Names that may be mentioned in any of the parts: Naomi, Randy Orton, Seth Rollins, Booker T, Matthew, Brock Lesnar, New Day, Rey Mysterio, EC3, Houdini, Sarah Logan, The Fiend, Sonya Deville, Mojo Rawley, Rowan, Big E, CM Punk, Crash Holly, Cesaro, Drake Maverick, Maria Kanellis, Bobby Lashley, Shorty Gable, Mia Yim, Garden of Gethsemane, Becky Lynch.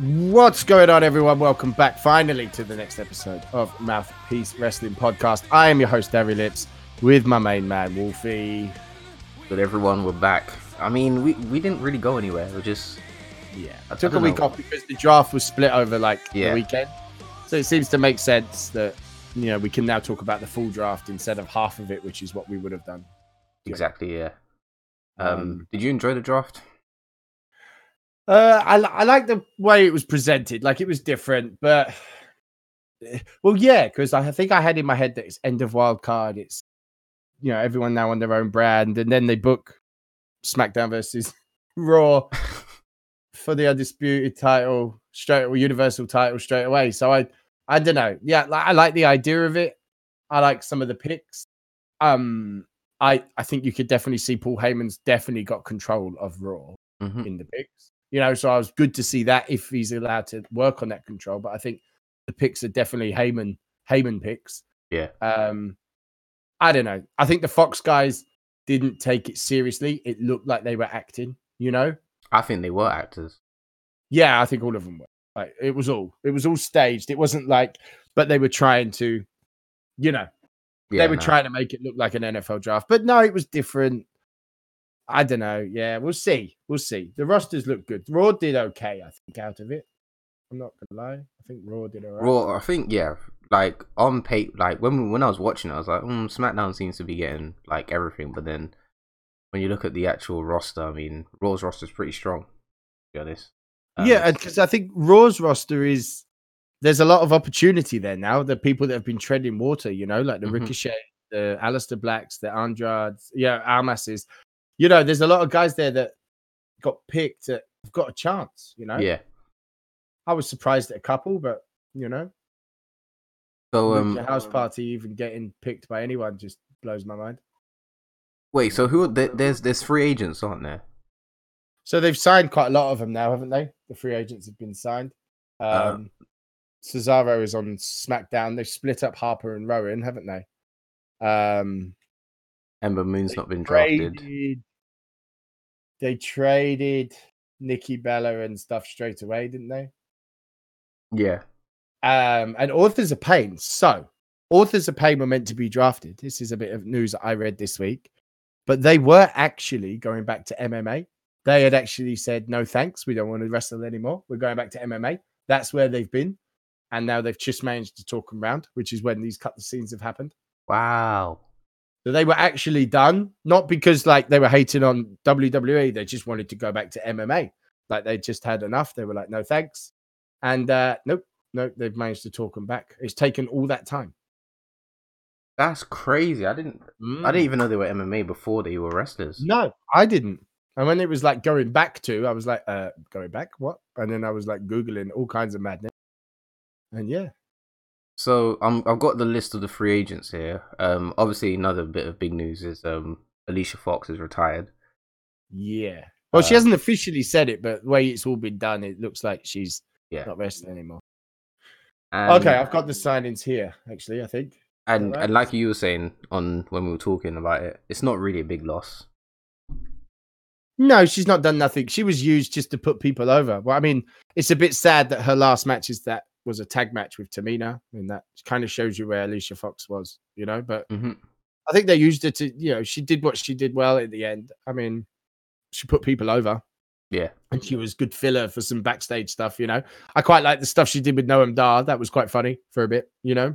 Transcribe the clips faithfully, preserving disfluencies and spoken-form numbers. What's going on, everyone? Welcome back finally to the next episode of Mouthpiece Wrestling Podcast. I am your host, Darry Lips, with my main man, Wolfie. But everyone, we're back. I mean, we, we didn't really go anywhere. We're just... Yeah, I took I a week know. off because the draft was split over like yeah. the weekend. So it seems to make sense that, you know, we can now talk about the full draft instead of half of it, which is what we would have done. Exactly, yeah. Um, um, did you enjoy the draft? Uh, I, I like the way it was presented. Like, it was different, but... Well, yeah, because I think I had in my head that it's end of wild card. It's, you know, everyone now on their own brand. And then they book SmackDown versus Raw for the undisputed title straight away, universal title straight away. So I, I don't know. Yeah. Like, I like the idea of it. I like some of the picks. Um, I, I think you could definitely see Paul Heyman's definitely got control of Raw mm-hmm. in the picks, you know, so I was good to see that if he's allowed to work on that control, but I think the picks are definitely Heyman, Heyman picks. Yeah. Um, I don't know. I think the Fox guys didn't take it seriously. It looked like they were acting, you know? I think they were actors. Yeah, I think all of them were. Like, it was all, it was all staged. It wasn't like, but they were trying to, you know, yeah, they were no. trying to make it look like an N F L draft. But no, it was different. I don't know. Yeah, we'll see. We'll see. The rosters look good. Raw did okay, I think, out of it. I'm not gonna lie. I think Raw did alright. Raw, I think, yeah. Like on paper, like when when I was watching, I was like, mm, SmackDown seems to be getting like everything, but then. When you look at the actual roster, I mean, Raw's roster is pretty strong, to be honest. Um, yeah, because I think Raw's roster is, there's a lot of opportunity there now. The people that have been treading water, you know, like the mm-hmm. Ricochet, the Alistair Blacks, the Andrades, yeah, Almases. You know, there's a lot of guys there that got picked that have got a chance, you know? Yeah. I was surprised at a couple, but, you know. So, um, the house party even getting picked by anyone just blows my mind. Wait, so who? Are th- there's there's free agents, aren't there? So they've signed quite a lot of them now, haven't they? The free agents have been signed. Um, um, Cesaro is on SmackDown. They've split up Harper and Rowan, haven't they? Um, Ember Moon's not been drafted. Traded, they traded Nikki Bella and stuff straight away, didn't they? Yeah. Um, and Authors of Pain. So Authors of Pain were meant to be drafted. This is a bit of news that I read this week. But they were actually going back to M M A. They had actually said, no, thanks. We don't want to wrestle anymore. We're going back to M M A. That's where they've been. And now they've just managed to talk them round, which is when these cut the scenes have happened. Wow. So they were actually done. Not because like they were hating on W W E. They just wanted to go back to M M A. Like they just had enough. They were like, no, thanks. And uh, nope, nope. They've managed to talk them back. It's taken all that time. That's crazy. I didn't mm. I didn't even know they were M M A before they were wrestlers. No, I didn't. And when it was like going back to, I was like, uh, going back? What? And then I was like Googling all kinds of madness. And yeah. So um, I've got the list of the free agents here. Um, obviously, another bit of big news is um, Alicia Fox is retired. Yeah. Well, um, she hasn't officially said it, but the way it's all been done, it looks like she's yeah. not wrestling anymore. And, okay, I've got the signings here, actually, I think. And right. and like you were saying on when we were talking about it, it's not really a big loss. No, she's not done nothing. She was used just to put people over. Well, I mean, it's a bit sad that her last match is that was a tag match with Tamina. I mean, that kind of shows you where Alicia Fox was, you know. But mm-hmm. I think they used her to, you know, she did what she did well in the end. I mean, she put people over. Yeah. And she was good filler for some backstage stuff, you know. I quite like the stuff she did with Noam Dar. That was quite funny for a bit, you know.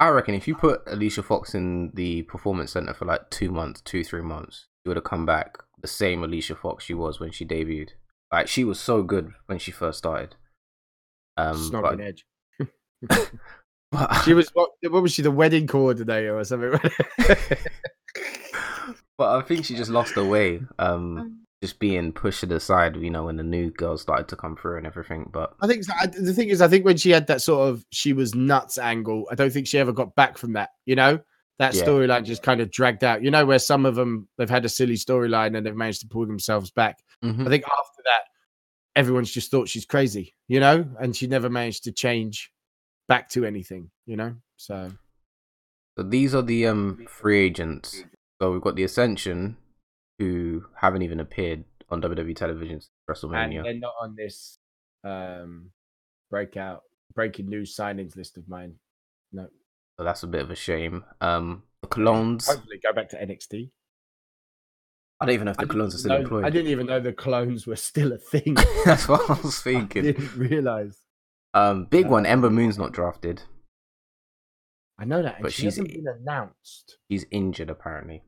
I reckon if you put Alicia Fox in the performance center for like two months, two, three months, she would have come back the same Alicia Fox she was when she debuted. Like, she was so good when she first started. Um, Snogging edge. But, she was, what, what was she, the wedding coordinator or something? But I think she just lost her way. Um, just being pushed aside, you know, when the new girls started to come through and everything. But I think the thing is, I think when she had that sort of she was nuts angle, I don't think she ever got back from that, you know, that yeah. storyline just kind of dragged out, you know, where some of them, they've had a silly storyline and they've managed to pull themselves back. Mm-hmm. I think after that, everyone's just thought she's crazy, you know, and she never managed to change back to anything, you know, so. So these are the um free agents. So we've got the Ascension, who haven't even appeared on W W E television since WrestleMania. And they're not on this um, breakout breaking news signings list of mine. No, so that's a bit of a shame. Um, the clones. Hopefully, go back to N X T. I don't even know if the clones are still know, employed. I didn't even know the clones were still a thing. That's what I was thinking. I didn't realise. Um, big uh, one. Ember Moon's not drafted. I know that, and but she she's, hasn't been announced. She's injured, apparently.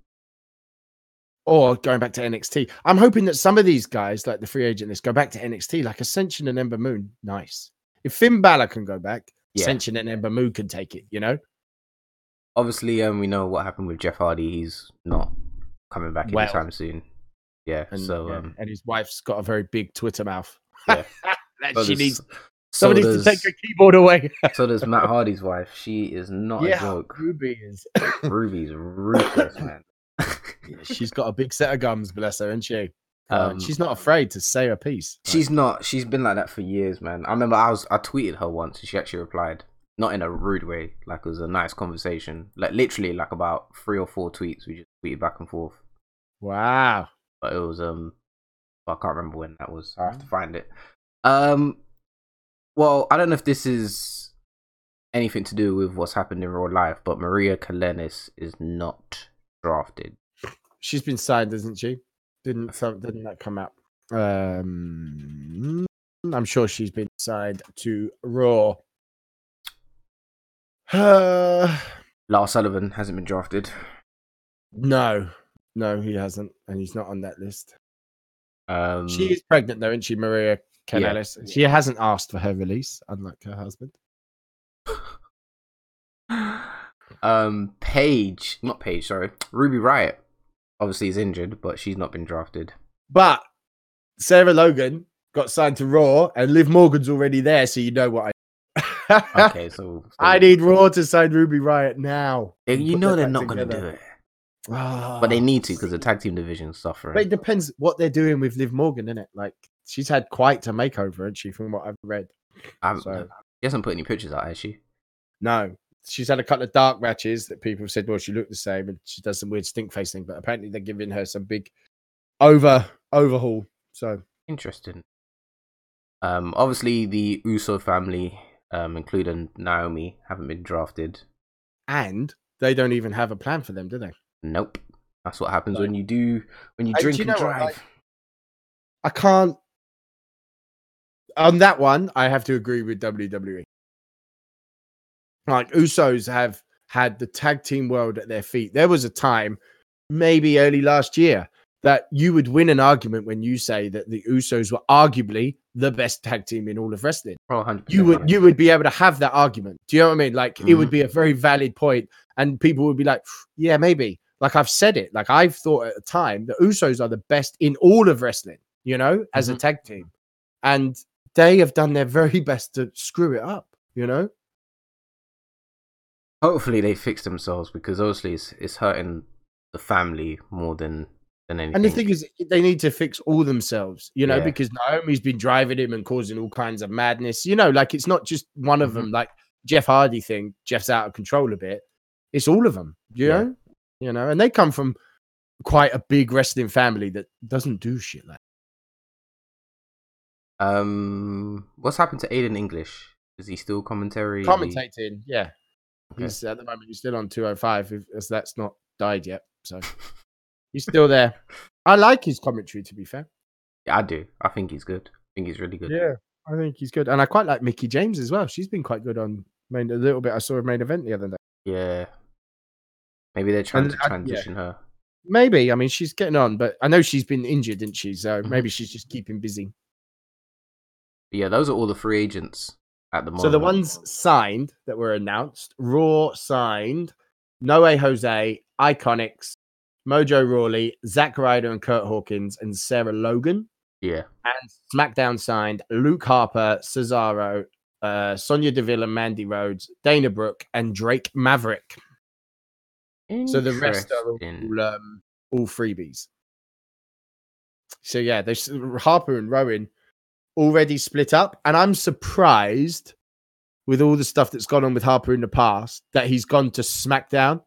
Or going back to N X T. I'm hoping that some of these guys, like the free agent list, go back to N X T, like Ascension and Ember Moon. Nice. If Finn Balor can go back, yeah. Ascension and Ember Moon can take it, you know? Obviously, um, we know what happened with Jeff Hardy. He's not coming back well, anytime soon. Yeah, and, so... Yeah. Um, and his wife's got a very big Twitter mouth. Yeah. that so she needs... Somebody so needs to take your keyboard away. So does Matt Hardy's wife. She is not yeah, a joke. Ruby is. Ruby's ruthless, man. She's got a big set of gums, bless her, isn't she? Um, um, she's not afraid to say her piece. She's right. not. She's been like that for years, man. I remember I was. I tweeted her once, and she actually replied, not in a rude way, like it was a nice conversation. Like literally, like about three or four tweets we just tweeted back and forth. Wow. But it was um, I can't remember when that was. I have to find it. Um, well, I don't know if this is anything to do with what's happened in real life, but Maria Kanellis is not drafted. She's been signed, isn't she? Didn't so, didn't that come out? Um, I'm sure she's been signed to Raw. Uh, Lars Sullivan hasn't been drafted. No, no, he hasn't, and he's not on that list. Um, she is pregnant, though, isn't she, Maria Kanellis? Yeah. She hasn't asked for her release, unlike her husband. um, Paige, not Paige, sorry, Ruby Riott. Obviously, is injured, but she's not been drafted. But Sarah Logan got signed to Raw, and Liv Morgan's already there, so you know what I Okay, so... so I need Raw to sign Ruby Riott now. They, you know they're not going to do it. Oh, but they need to, because the tag team division's suffering. But it depends what they're doing with Liv Morgan, innit? Like, she's had quite a makeover, hasn't she, from what I've read? I'm, so. She hasn't put any pictures out, has she? No. She's had a couple of dark matches that people have said, well, she looked the same and she does some weird stink face thing, but apparently they're giving her some big over overhaul. So interesting. Um, obviously the Uso family, um, including Naomi, haven't been drafted. And they don't even have a plan for them, do they? Nope. That's what happens no. when you do when you hey, drink do you and drive. What, like, I can't on that one, I have to agree with W W E. Like, Usos have had the tag team world at their feet. There was a time, maybe early last year, that you would win an argument when you say that the Usos were arguably the best tag team in all of wrestling. one hundred percent. You would you would be able to have that argument. Do you know what I mean? Like, mm-hmm. It would be a very valid point, and people would be like, yeah, maybe. Like, I've said it. Like, I've thought at the time, the Usos are the best in all of wrestling, you know, as mm-hmm. a tag team. And they have done their very best to screw it up, you know? Hopefully they fix themselves, because obviously it's, it's hurting the family more than, than anything. And the thing is, they need to fix all themselves, you know, yeah. because Naomi's been driving him and causing all kinds of madness. You know, like, it's not just one of mm-hmm. them. Like, Jeff Hardy thing, Jeff's out of control a bit. It's all of them, you yeah. know? You know, and they come from quite a big wrestling family that doesn't do shit like that. Um, what's happened to Aiden English? Is he still commentary? Commentating, yeah. Okay. He's at the moment he's still on two oh five, as that's not died yet. So he's still there. I like his commentary, to be fair. Yeah, I do. I think he's good. I think he's really good. Yeah, I think he's good. And I quite like Mickie James as well. She's been quite good on main a little bit. I saw a main event the other day. Yeah. Maybe they're trying and, to transition I, yeah. her. Maybe. I mean, she's getting on, but I know she's been injured, didn't she? So maybe she's just keeping busy. Yeah, those are all the free agents. At the moment. So the ones signed that were announced, Raw signed, Noé Jose, Iconics, Mojo Rawley, Zack Ryder and Curt Hawkins, and Sarah Logan. Yeah. And SmackDown signed Luke Harper, Cesaro, uh, Sonya Deville and Mandy Rhodes, Dana Brooke, and Drake Maverick. So the rest are all, um, all freebies. So yeah, there's Harper and Rowan already split up, and I'm surprised with all the stuff that's gone on with Harper in the past that he's gone to SmackDown,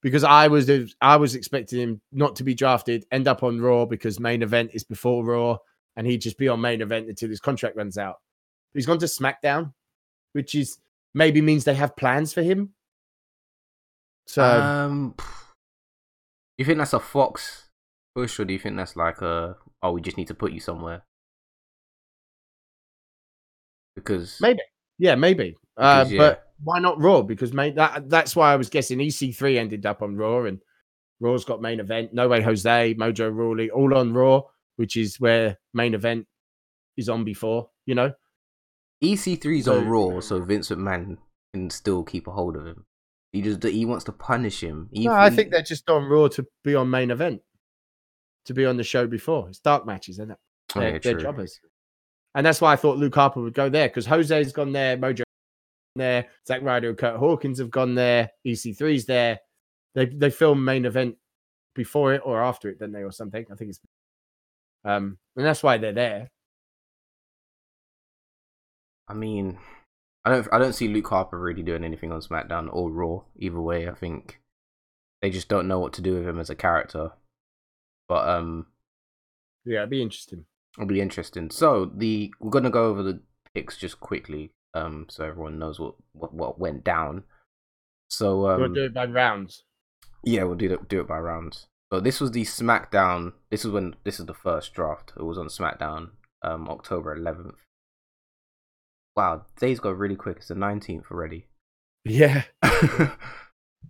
because I was I was expecting him not to be drafted, end up on Raw because main event is before Raw, and he'd just be on main event until his contract runs out. He's gone to SmackDown, which is maybe means they have plans for him. So, um, you think that's a Fox push, or do you think that's like a oh, we just need to put you somewhere? Because maybe, yeah, maybe. Because, uh, yeah. But why not Raw? Because mate, that that's why I was guessing E C three ended up on Raw, and Raw's got main event. No Way Jose, Mojo Rawley, all on Raw, which is where main event is on before, you know. E C three's so, on Raw, so Vince McMahon can still keep a hold of him. He just he wants to punish him. He, no, I think they're just on Raw to be on main event, to be on the show before. It's dark matches, isn't it? They're, yeah, they're jobbers. And that's why I thought Luke Harper would go there, because Jose's gone there, Mojo there, Zack Ryder and Curt Hawkins have gone there, E C three's there. They they film main event before it or after it, didn't they, or something? I think it's... Um, and that's why they're there. I mean, I don't I don't see Luke Harper really doing anything on SmackDown or Raw. Either way, I think they just don't know what to do with him as a character. But um, yeah, it'd be interesting. It'll be interesting. So the we're gonna go over the picks just quickly, um, so everyone knows what what, what went down. So um, we'll do it by rounds. Yeah, we'll do that. Do it by rounds. So this was the SmackDown. This is when this is the first draft. It was on SmackDown, um, October eleventh. Wow, days go really quick. It's the nineteenth already. Yeah.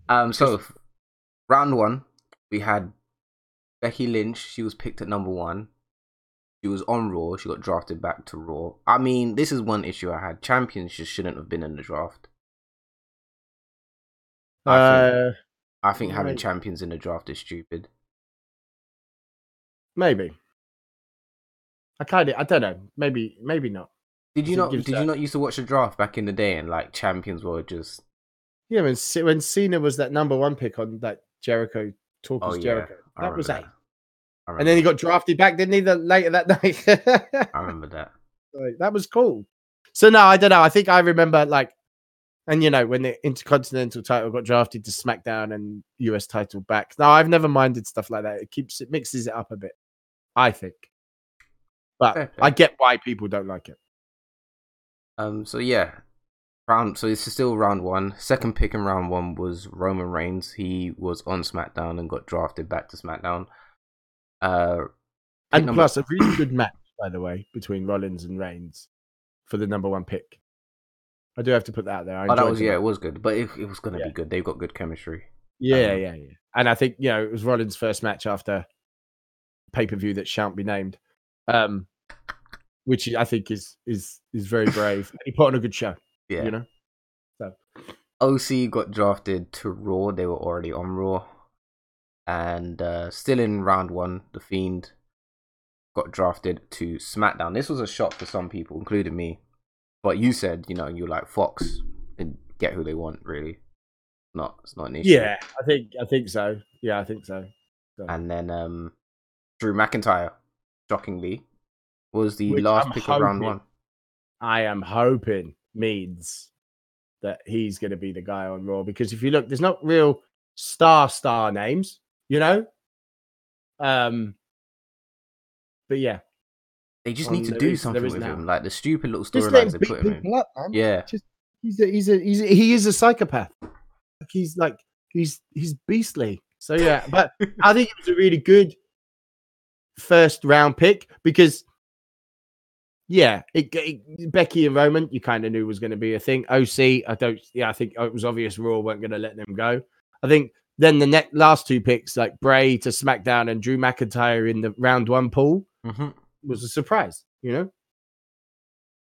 um. So, Just... round one, we had Becky Lynch. She was picked at number one. She was on Raw. She got drafted back to Raw. I mean, this is one issue I had. Champions just shouldn't have been in the draft. I uh, think, I think having maybe. champions in the draft is stupid. Maybe. I kind of. I don't know. Maybe. Maybe not. Did you not? Did that. you not used to watch the draft back in the day, and like champions were just yeah. When when Cena was that number one pick on that Jericho Talkers oh, yeah. Jericho, I that was that. that. And then he got drafted back, didn't he? The, later that night. I remember that. Like, that was cool. So no, I don't know. I think I remember like, and you know when the Intercontinental title got drafted to SmackDown and U S title back. No, I've never minded stuff like that. It keeps it mixes it up a bit, I think. But fair, fair. I get why people don't like it. Um, so yeah, round. So this is still round one. Second pick in round one was Roman Reigns. He was on SmackDown and got drafted back to SmackDown. Uh, and number... plus a really good match, by the way, between Rollins and Reigns for the number one pick. I do have to put that out there. I oh, that was it. yeah, it was good, but it, it was going to yeah. be good. They've got good chemistry. Yeah, um, yeah, yeah. And I think you know it was Rollins' first match after pay per view that shan't be named. Um. Which I think is is is very brave. He put on a good show. Yeah, you know. So, O C got drafted to Raw. They were already on Raw, and uh, still in round one, The Fiend got drafted to SmackDown. This was a shock for some people, including me. But you said, you know, you're like Fox and get who they want. Really, not it's not an issue. Yeah, I think I think so. Yeah, I think so. so. And then um, Drew McIntyre, shockingly. Was the Which last I'm pick hoping, of round one. I am hoping means that he's going to be the guy on Raw. Because if you look, there's not real star star names, you know? Um, But yeah. They just on, need to do is, something with now. him. Like the stupid little storylines they put him in. Up, man. Yeah. Just, he's a, he's a, he's a, he is a psychopath. Like, he's like, he's he's beastly. So yeah. But I think it was a really good first round pick because... Yeah, it, it, Becky and Roman, you kind of knew was going to be a thing. O C, I don't. Yeah, I think it was obvious Raw weren't going to let them go. I think then the next last two picks, like Bray to SmackDown and Drew McIntyre in the round one pool, mm-hmm. was a surprise. You know,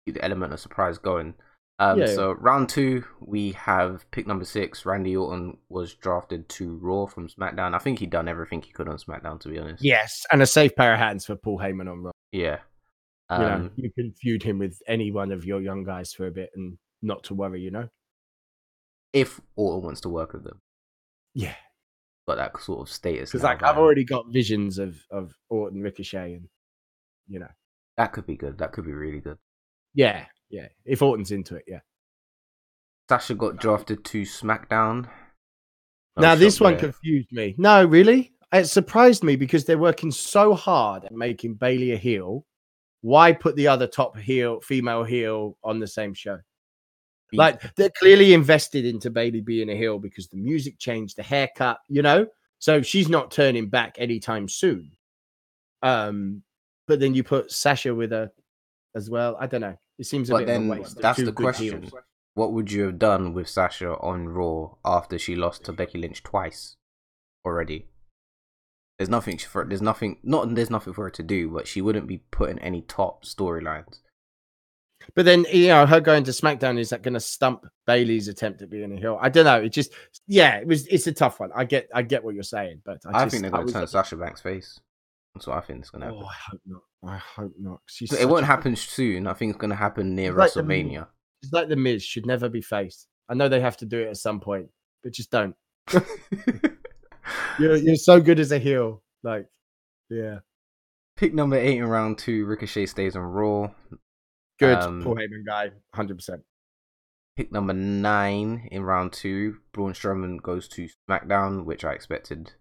the element of surprise going. Um, yeah. So round two, we have pick number six. Randy Orton was drafted to Raw from SmackDown. I think he'd done everything he could on SmackDown, to be honest. Yes, and a safe pair of hands for Paul Heyman on Raw. Yeah. You know, um, you can feud him with any one of your young guys for a bit and not to worry, you know? If Orton wants to work with them. Yeah. Got that sort of status. Because like, I've already got visions of, of Orton, Ricochet, and, you know. That could be good. That could be really good. Yeah, yeah. If Orton's into it, yeah. Sasha got drafted to SmackDown. I'm now, this one confused me. No, really? It surprised me because they're working so hard at making Bayley a heel. why put the other top heel, female heel on the same show? Like, they're clearly invested into Bayley being a heel because the music changed, the haircut, you know? So she's not turning back anytime soon. Um, but then you put Sasha with her as well. I don't know. It seems a but bit then of a waste. That's the question. Heels. What would you have done with Sasha on Raw after she lost to Becky Lynch twice already? There's nothing for there's nothing not there's nothing for her to do, but she wouldn't be put in any top storylines. But then, you know, her going to SmackDown, is that going to stump Bayley's attempt at being a heel? I don't know. It just, yeah, it was. It's a tough one. I get, I get what you're saying, but I, I just, think they're going to turn like, Sasha Banks' face. That's what I think is going to happen. Oh, I hope not. I hope not. She's it won't a... happen soon. I think it's going to happen near it's like WrestleMania. The, it's like the Miz should never be faced. I know they have to do it at some point, but just don't. you're you're so good as a heel. Like, yeah. Pick number eight in round two. Ricochet stays on Raw. Good, um, Paul Heyman guy, one hundred percent. Pick number nine in round two, Braun Strowman goes to SmackDown, which I expected.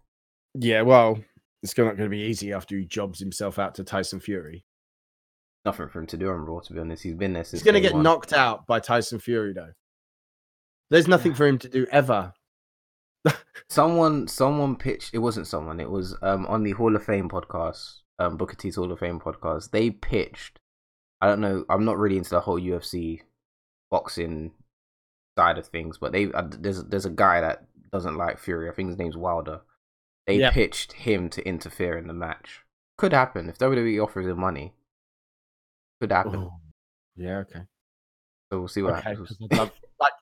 Yeah, well, it's not going to be easy after he jobs himself out to Tyson Fury. Nothing for him to do on Raw, to be honest. He's been there since He's going to get one. knocked out by Tyson Fury, though. There's nothing yeah. for him to do ever. someone someone pitched, it wasn't someone, it was um, on the Hall of Fame podcast, um, Booker T's Hall of Fame podcast, they pitched I don't know. I'm not really into the whole U F C boxing side of things, but they uh, there's there's a guy that doesn't like Fury. I think his name's Wilder. They yeah. pitched him to interfere in the match. Could happen if W W E offers him money. Could happen. Ooh. Yeah. Okay. So we'll see what okay, happens. Love, like,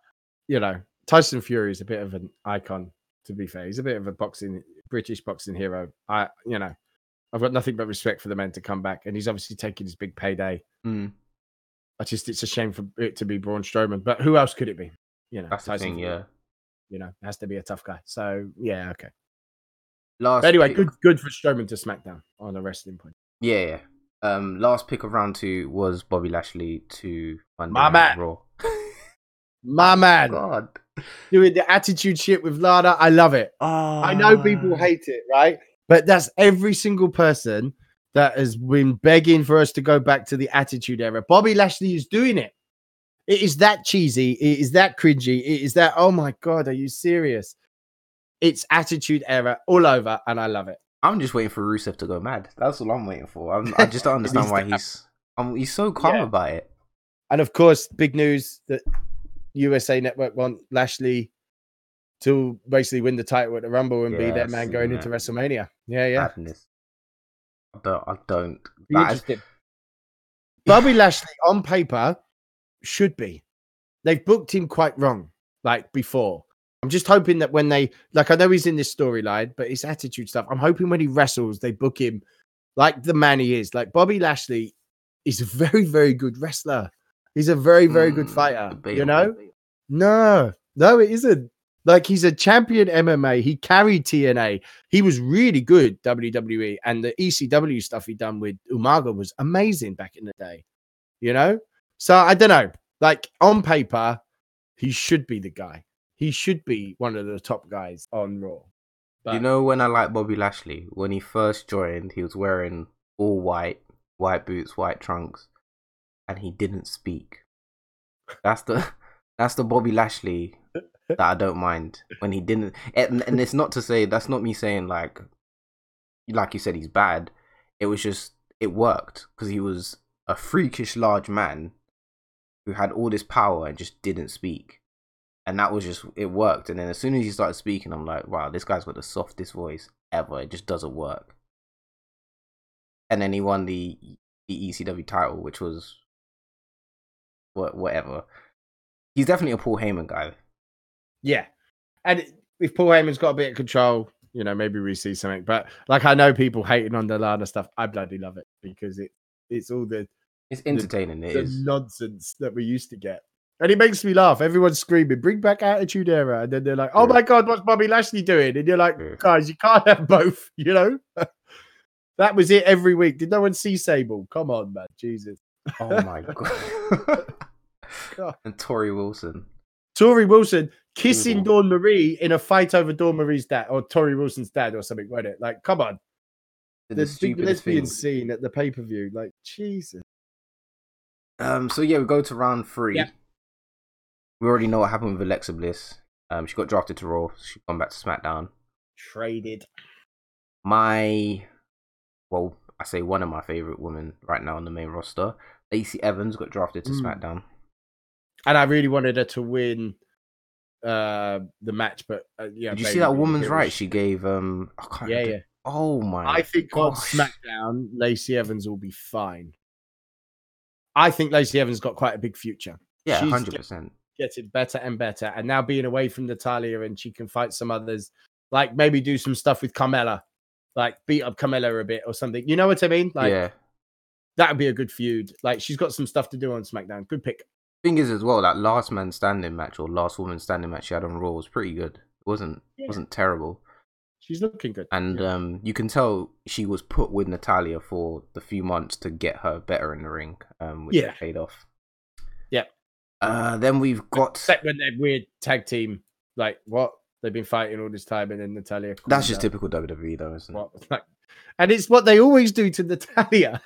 you know, Tyson Fury is a bit of an icon. To be fair, he's a bit of a boxing British boxing hero. I you know. I've got nothing but respect for the man to come back, and he's obviously taking his big payday. Mm. I just, it's a shame for it to be Braun Strowman, but who else could it be? You know, that's the thing, yeah. You know, it has to be a tough guy. So yeah, okay. Last but anyway, pick... good, good for Strowman to SmackDown on a wrestling point. Yeah, yeah. Um, last pick of round two was Bobby Lashley to Monday My man. Raw. My man, God, doing the attitude shit with Lana. I love it. Oh. I know people hate it, right? But that's every single person that has been begging for us to go back to the Attitude Era. Bobby Lashley is doing it. It is that cheesy. It is that cringy. It is that, oh my God, are you serious? It's Attitude Era all over, and I love it. I'm just waiting for Rusev to go mad. That's all I'm waiting for. I'm, I just don't understand he's why he's um, he's so calm yeah. about it. And of course, big news that U S A Network want Lashley to basically win the title at the Rumble and yeah, be that man going that. into WrestleMania. Yeah, yeah. Madness. I don't. I don't. Interested. Bobby Lashley, on paper, should be. They've booked him quite wrong, like before. I'm just hoping that when they, like, I know he's in this storyline, but it's attitude stuff. I'm hoping when he wrestles, they book him like the man he is. Like, Bobby Lashley is a very, very good wrestler. He's a very, very mm, good fighter. You know? No, no, it isn't. Like, he's a champion M M A. He carried T N A. He was really good W W E. And the E C W stuff he done with Umaga was amazing back in the day, you know? So, I don't know. Like, on paper, he should be the guy. He should be one of the top guys on Raw. But... You know when I like Bobby Lashley? When he first joined, he was wearing all white, white boots, white trunks, and he didn't speak. That's the, that's the Bobby Lashley... that I don't mind when he didn't, and, and it's not to say that's not me saying like, like you said he's bad. It was just it worked because he was a freakish large man who had all this power and just didn't speak, and that was just it worked. And then as soon as he started speaking, I'm like, wow, this guy's got the softest voice ever. It just doesn't work. And then he won the, the E C W title, which was whatever. He's definitely a Paul Heyman guy. Yeah, and if Paul Heyman's got a bit of control, you know, maybe we see something. But like, I know people hating on the Lana stuff. I bloody love it because it it's all the it's entertaining. The, it the is nonsense that we used to get, and it makes me laugh. Everyone's screaming, "Bring back Attitude Era!" And then they're like, "Oh yeah. my God, what's Bobby Lashley doing?" And you're like, yeah. "Guys, you can't have both." You know, that was it every week. Did no one see Sable? Come on, man, Jesus! Oh my God! God. And Tori Wilson. Tori Wilson kissing Dawn Marie in a fight over Dawn Marie's dad or Tori Wilson's dad or something, wasn't it? Like, come on. The, the stupidest lesbian thing. Scene at the pay-per-view. Like, Jesus. Um. So yeah, we go to round three. Yeah. We already know what happened with Alexa Bliss. Um, she got drafted to Raw. She's gone back to SmackDown. Traded. My, well, I say one of my favorite women right now on the main roster, Lacey Evans, got drafted to mm. SmackDown. And I really wanted her to win uh, the match, but uh, yeah. Did you see that woman's right? She gave um. I can't yeah, yeah. Oh my! I think gosh. on SmackDown, Lacey Evans will be fine. I think Lacey Evans got quite a big future. Yeah, one hundred percent. Getting better and better, and now being away from Natalia, and she can fight some others, like maybe do some stuff with Carmella, like beat up Carmella a bit or something. You know what I mean? Like, yeah, that would be a good feud. Like, she's got some stuff to do on SmackDown. Good pick. Thing is, as well, that last man standing match or last woman standing match she had on Raw was pretty good. It wasn't yeah. wasn't terrible. She's looking good, and yeah. um, you can tell she was put with Natalia for the few months to get her better in the ring, um, which yeah. paid off. Yeah. Uh, then we've got... Except when they're weird tag team. Like, what? They've been fighting all this time, and then Natalia... That's just out. Typical W W E, though, isn't what? it? And it's what they always do to Natalia.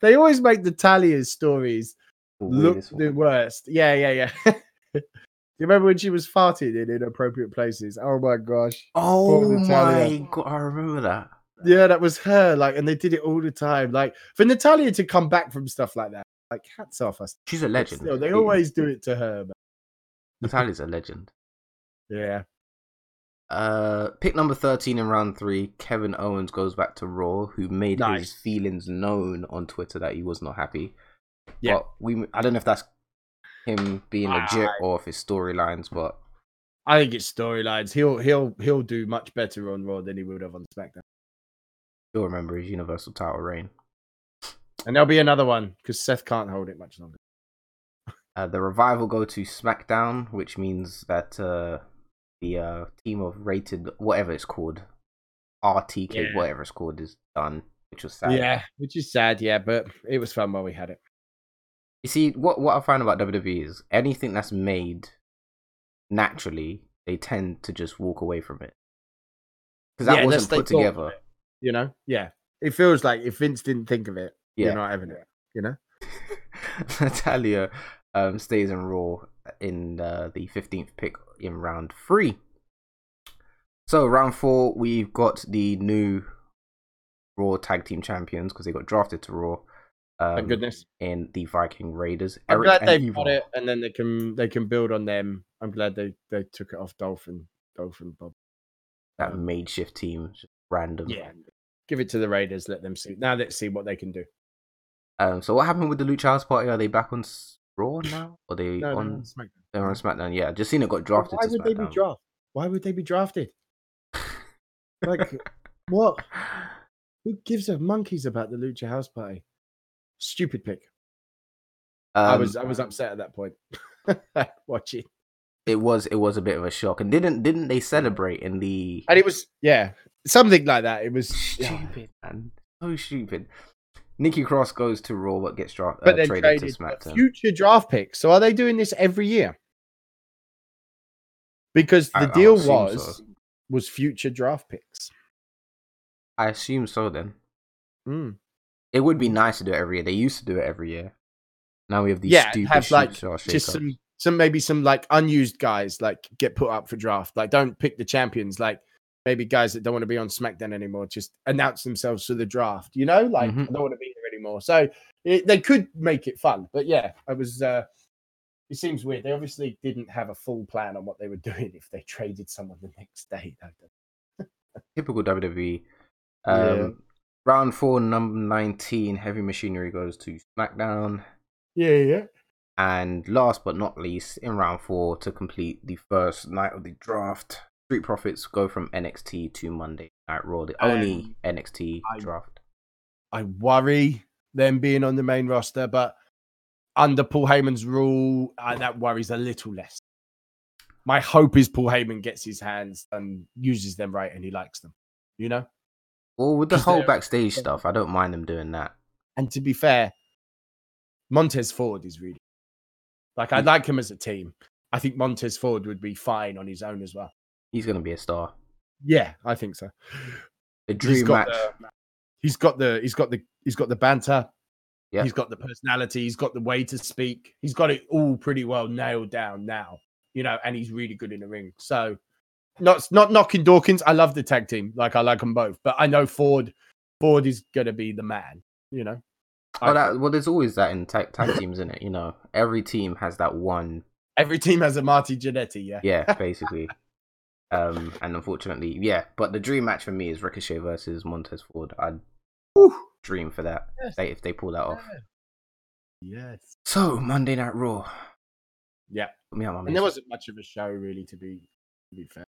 They always make Natalia's stories oh, look the worst. Yeah, yeah, yeah. You remember when she was farting in inappropriate places? Oh, my gosh. Oh, my God. I remember that. Yeah, that was her. Like, and they did it all the time. Like, for Natalia to come back from stuff like that, like, hats off us. She's a legend. Still, they always do it to her. Man. Natalia's a legend. Yeah. Uh, pick number thirteen in round three. Kevin Owens goes back to Raw, who made nice. his feelings known on Twitter that he was not happy. Yeah. But we, I don't know if that's him being I, legit or if it's storylines, but I think it's storylines. He'll he'll he'll do much better on Raw than he would have on SmackDown. You'll remember his Universal Title reign. And there'll be another one, because Seth can't hold it much longer. Uh, the Revival go to SmackDown, which means that uh, the uh, team of Rated, whatever it's called, R T K, yeah. whatever it's called, is done, which was sad. Yeah, which is sad, yeah, but it was fun while we had it. You see, what, what I find about W W E is anything that's made naturally, they tend to just walk away from it. Because that yeah, wasn't put together. It, you know? Yeah. It feels like if Vince didn't think of it, yeah. you're not having it, you know? Natalia um, stays in Raw in uh, the fifteenth pick in round three. So, round four, we've got the new Raw Tag Team Champions, because they got drafted to Raw. Um, Thank goodness. In the Viking Raiders. I'm Eric glad they've got it, and then they can they can build on them. I'm glad they, they took it off Dolph and, Dolph and Bob. That um, makeshift team, random. Yeah. Give it to the Raiders. Let them see. Now let's see what they can do. Um, so what happened with the Lucha House Party? Are they back on Raw now? Are they no, on? on SmackDown. They're on SmackDown. Yeah, just seen it got drafted. Why to would SmackDown. they be drafted? Why would they be drafted? Like, what? Who gives a monkeys about the Lucha House Party? Stupid pick. Um, I was I was upset at that point. Watch it. It was it was a bit of a shock, and didn't didn't they celebrate in the? And it was yeah. Something like that. It was stupid, yeah. man. So stupid. Nikki Cross goes to Raw, but gets dra- but uh, traded, traded to SmackDown. Future draft picks. So are they doing this every year? Because the I, deal I was so. was future draft picks. I assume so. Then mm. it would be nice to do it every year. They used to do it every year. Now we have these yeah, stupid have, like, just some, some maybe some like unused guys like get put up for draft. Like don't pick the champions. Like. Maybe guys that don't want to be on SmackDown anymore just announce themselves to the draft, you know? Like, mm-hmm. I don't want to be here anymore. So it, they could make it fun. But yeah, I was, uh, it seems weird. They obviously didn't have a full plan on what they were doing if they traded someone the next day. Typical W W E. Um, yeah. Round four, number nineteen, Heavy Machinery goes to SmackDown. Yeah, yeah. And last but not least, in round four, to complete the first night of the draft, Street Profits go from N X T to Monday Night Raw, the only um, N X T I, draft. I worry them being on the main roster, but under Paul Heyman's rule, uh, that worries a little less. My hope is Paul Heyman gets his hands and uses them right, and he likes them, you know? Well, with the whole backstage stuff, I don't mind them doing that. And to be fair, Montez Ford is really... Like, I yeah. like him as a team. I think Montez Ford would be fine on his own as well. He's going to be a star. Yeah, I think so. The dream he's match. The, he's got the he's got the he's got the banter. Yeah. He's got the personality. He's got the way to speak. He's got it all pretty well nailed down now, you know, and he's really good in the ring. So not not knocking Dawkins. I love the tag team. Like, I like them both. But I know Ford Ford is going to be the man, you know. Well, that, well, there's always that in tag, tag teams, isn't it? You know, every team has that one. Every team has a Marty Jannetty, yeah. Yeah, basically. um, and unfortunately, yeah. But the dream match for me is Ricochet versus Montez Ford. I'd Ooh. dream for that, yes. they, if they pull that off. Yes. So, Monday Night Raw. Yeah. Me on my and message. There wasn't much of a show, really, to be, to be fair.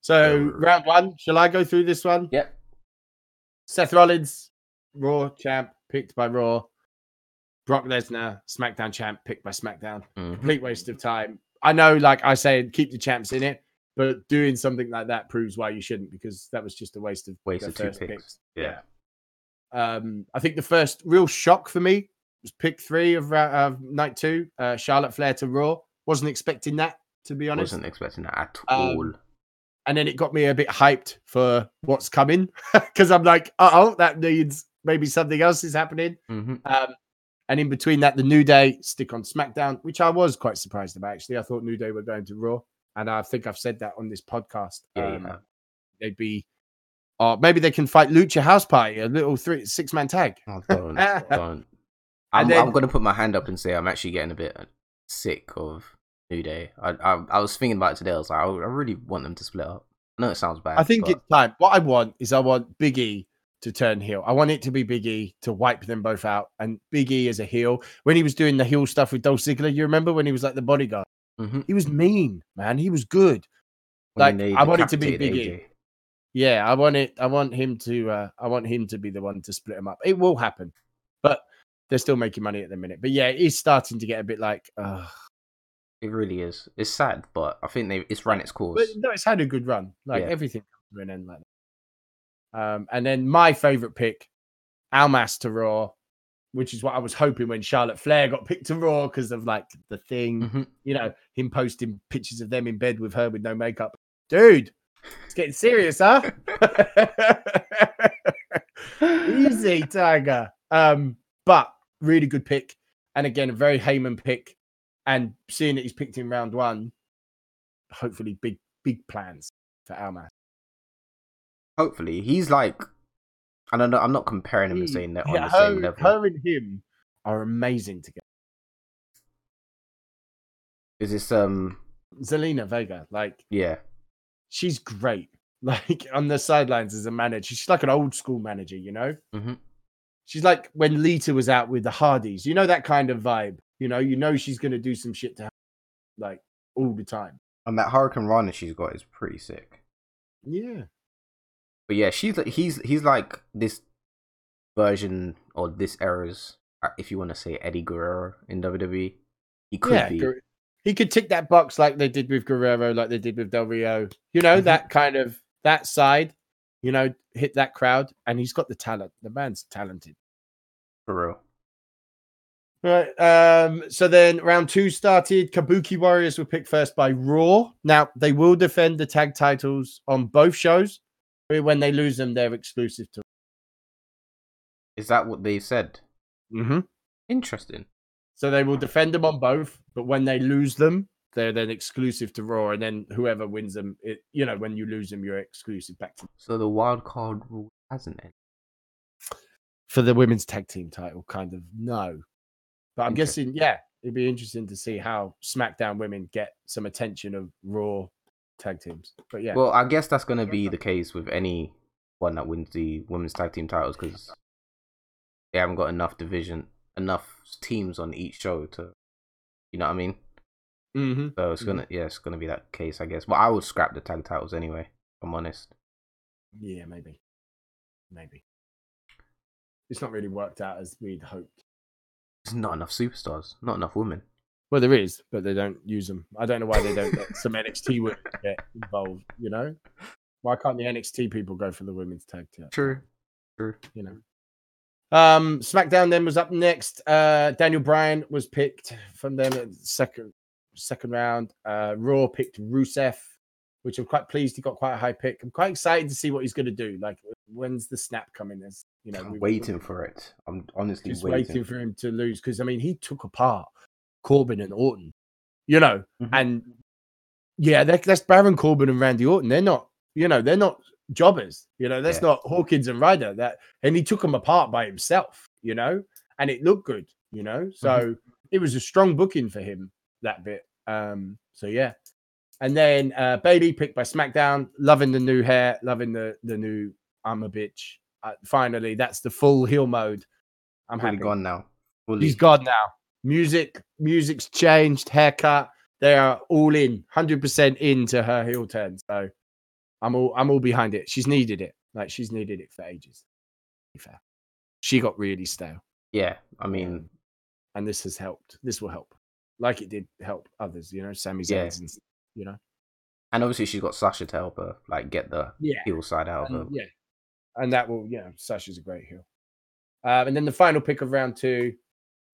So, um, round one. Shall I go through this one? Yep. Yeah. Seth Rollins, Raw champ, picked by Raw. Brock Lesnar, SmackDown champ, picked by SmackDown. Mm-hmm. Complete waste of time. I know, like I say, keep the champs in it, but doing something like that proves why you shouldn't, because that was just a waste of, waste of two picks. picks. Yeah. Um, I think the first real shock for me was pick three of uh, night two, uh, Charlotte Flair to Raw. Wasn't expecting that, to be honest. Wasn't expecting that at all. Um, And then it got me a bit hyped for what's coming, because I'm like, oh, that needs maybe something else is happening. Mm-hmm. Um, and in between that, the New Day stick on SmackDown, which I was quite surprised about, actually. I thought New Day were going to Raw. And I think I've said that on this podcast. Yeah, um, yeah. They'd be, uh, maybe they can fight Lucha House Party, a little three, six-man tag. Oh, don't, don't. I'm, I'm going to put my hand up and say I'm actually getting a bit sick of New Day. I, I I was thinking about it today. I was like, I really want them to split up. I know it sounds bad. I think but... it's time. What I want is I want Big E to turn heel. I want it to be Big E to wipe them both out. And Big E as a heel, when he was doing the heel stuff with Dolph Ziggler, you remember when he was like the bodyguard? Mm-hmm. He was mean, man. He was good. When like I want it to be Big A J. E. Yeah, I want it. I want him to. Uh, I want him to be the one to split him up. It will happen, but they're still making money at the minute. But yeah, it is starting to get a bit like. Uh, It really is. It's sad, but I think they it's ran its course. But no, it's had a good run. Like yeah. everything comes to an end like that. Um, and then my favorite pick, Almas to Raw, which is what I was hoping when Charlotte Flair got picked to Raw because of like the thing, mm-hmm. you know, him posting pictures of them in bed with her with no makeup. Dude, it's getting serious, huh? Easy, Tiger. Um, but really good pick. And again, a very Heyman pick. And seeing that he's picked in round one, hopefully big, big plans for Almas. Hopefully. He's like, I don't know, I'm not comparing him and saying they're on yeah, the her, same level. Her and him are amazing together. Is this, um... Zelina Vega, like... Yeah. She's great. Like, on the sidelines as a manager. She's like an old school manager, you know? Mm-hmm. She's like when Lita was out with the Hardys. You know, that kind of vibe. You know, you know she's going to do some shit to her, like, all the time. And that Hurricane Rana she's got is pretty sick. Yeah. But yeah, she's he's he's like this version, or this era's, if you want to say, Eddie Guerrero in W W E. He could yeah, be. He could tick that box like they did with Guerrero, like they did with Del Rio. You know, mm-hmm. that kind of, that side, you know, hit that crowd. And he's got the talent. The man's talented. For real. Right, um, so then round two started. Kabuki Warriors were picked first by Raw. Now, they will defend the tag titles on both shows. When they lose them, they're exclusive to. Is that what they said? Mm-hmm. Interesting. So they will defend them on both, but when they lose them, they're then exclusive to Raw, and then whoever wins them, it, you know, when you lose them, you're exclusive back to. So the wild card rule hasn't ended? For the women's tag team title, kind of, no. But I'm guessing, yeah, it'd be interesting to see how SmackDown women get some attention of Raw tag teams. But yeah, well, I guess that's going to be the case with any one that wins the women's tag team titles because they haven't got enough division, enough teams on each show to, you know what I mean? Mm-hmm. So it's gonna, yeah, it's gonna be that case, I guess. But I would scrap the tag titles anyway, if I'm honest. Yeah, maybe, maybe. It's not really worked out as we'd hoped. There's not enough superstars, not enough women. Well, there is, but they don't use them. I don't know why they don't let some N X T women get involved, you know? Why can't the N X T people go for the women's tag team? True, true. You know. Um, SmackDown then was up next. Uh, Daniel Bryan was picked from them at the second, second round. Uh, Raw picked Rusev, which I'm quite pleased he got quite a high pick. I'm quite excited to see what he's going to do. Like, when's the snap coming? As you know, I'm waiting for it. I'm honestly just waiting. waiting for him to lose, because I mean, he took apart Corbin and Orton, you know, mm-hmm. and yeah, that's Baron Corbin and Randy Orton. They're not, you know, they're not jobbers. You know, that's yeah. not Hawkins and Ryder. That and he took them apart by himself. You know, and it looked good. You know, so mm-hmm. it was a strong booking for him, that bit. Um, so yeah. And then uh, Bayley picked by SmackDown, loving the new hair, loving the, the new I'm a bitch. Uh, finally, that's the full heel mode. I'm happy. Gone now. Fully. He's gone now. Music, music's changed, haircut. They are all in, one hundred percent into her heel turn. So I'm all I'm all behind it. She's needed it. Like she's needed it for ages. To be fair. She got really stale. Yeah, I mean, and this has helped. This will help, like it did help others. You know, Sami Zayn and. You know, and obviously she's got Sasha to help her, like get the yeah. heel side out and, of her. Yeah, and that will, you know, Sasha's a great heel. Um, and then the final pick of round two,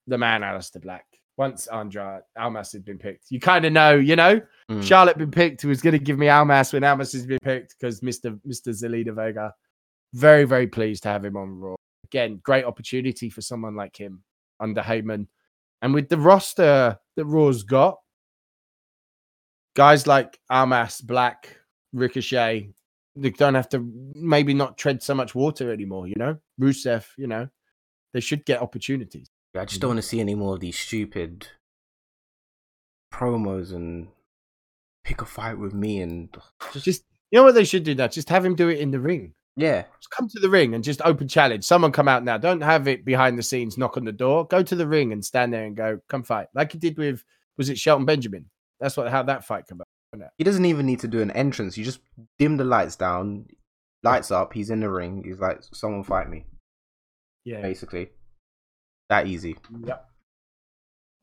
the man Alistair Black. Once Andrade Almas had been picked, you kind of know, you know, mm. Charlotte been picked, who was going to give me Almas when Almas has been picked, because Mister Mister Zelina Vega, very very pleased to have him on Raw again. Great opportunity for someone like him under Heyman, and with the roster that Raw's got. Guys like Almas, Black, Ricochet, they don't have to maybe not tread so much water anymore, you know? Rusev, you know, they should get opportunities. Yeah, I just don't want to see any more of these stupid promos and pick a fight with me and... Just, just you know what they should do now? Just have him do it in the ring. Yeah. Just come to the ring and just open challenge. Someone come out now. Don't have it behind the scenes, knock on the door. Go to the ring and stand there and go, come fight. Like he did with, was it Shelton Benjamin? That's what how that fight came out. He doesn't even need to do an entrance. You just dim the lights down, lights up. He's in the ring. He's like, someone fight me. Yeah, basically, that easy. Yep.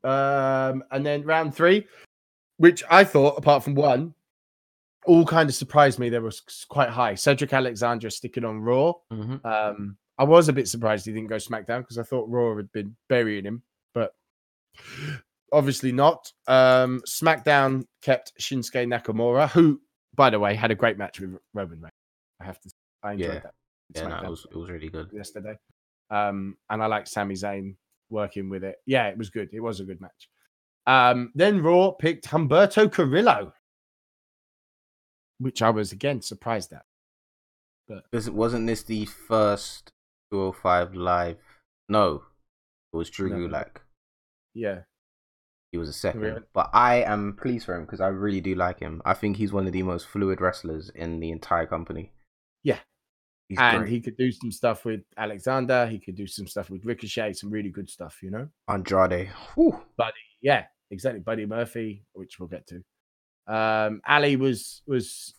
Um, and then round three, which I thought, apart from one, all kind of surprised me. There was quite high. Cedric Alexander sticking on Raw. Mm-hmm. Um, I was a bit surprised he didn't go SmackDown because I thought Raw had been burying him, but. Obviously not. Um, SmackDown kept Shinsuke Nakamura, who, by the way, had a great match with Roman Reigns. I have to say, I enjoyed yeah. that. Yeah, no, it, was, it was really good. Yesterday. Um, and I like Sami Zayn working with it. Yeah, it was good. It was a good match. Um, then Raw picked Humberto Carrillo, which I was, again, surprised at. But wasn't this the first two oh five Live? No, it was Drew Gulak. No. Yeah. He was a second, really? But I am pleased for him because I really do like him. I think he's one of the most fluid wrestlers in the entire company. Yeah, he's and great. He could do some stuff with Alexander. He could do some stuff with Ricochet. Some really good stuff, you know. Andrade, Whew. Buddy, yeah, exactly. Buddy Murphy, which we'll get to. Um, Ali was was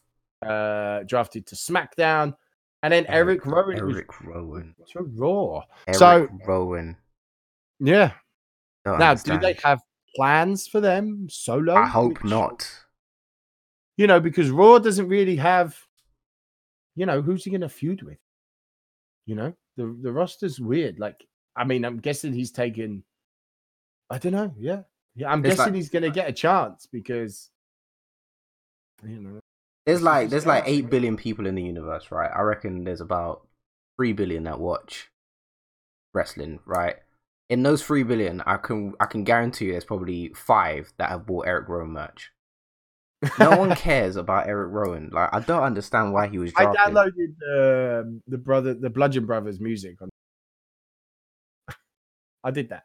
uh, drafted to SmackDown, and then Eric, Eric Rowan. Eric was, Rowan to Raw. Eric so Rowan, yeah. Don't now, understand. Do they have? Plans for them solo? I hope which, not. You know, because Raw doesn't really have, you know, who's he going to feud with? You know, the, the roster's weird. Like, I mean, I'm guessing he's taking, I don't know. Yeah. Yeah. I'm it's guessing like, he's going to get a chance because, you know. There's like, there's like eight billion people in the universe, right? I reckon there's about three billion that watch wrestling, right? In those three billion, I can I can guarantee you there's probably five that have bought Eric Rowan merch. No one cares about Eric Rowan. Like I don't understand why he was drafted. I downloaded um, the brother, the Bludgeon Brothers music. On... I did that.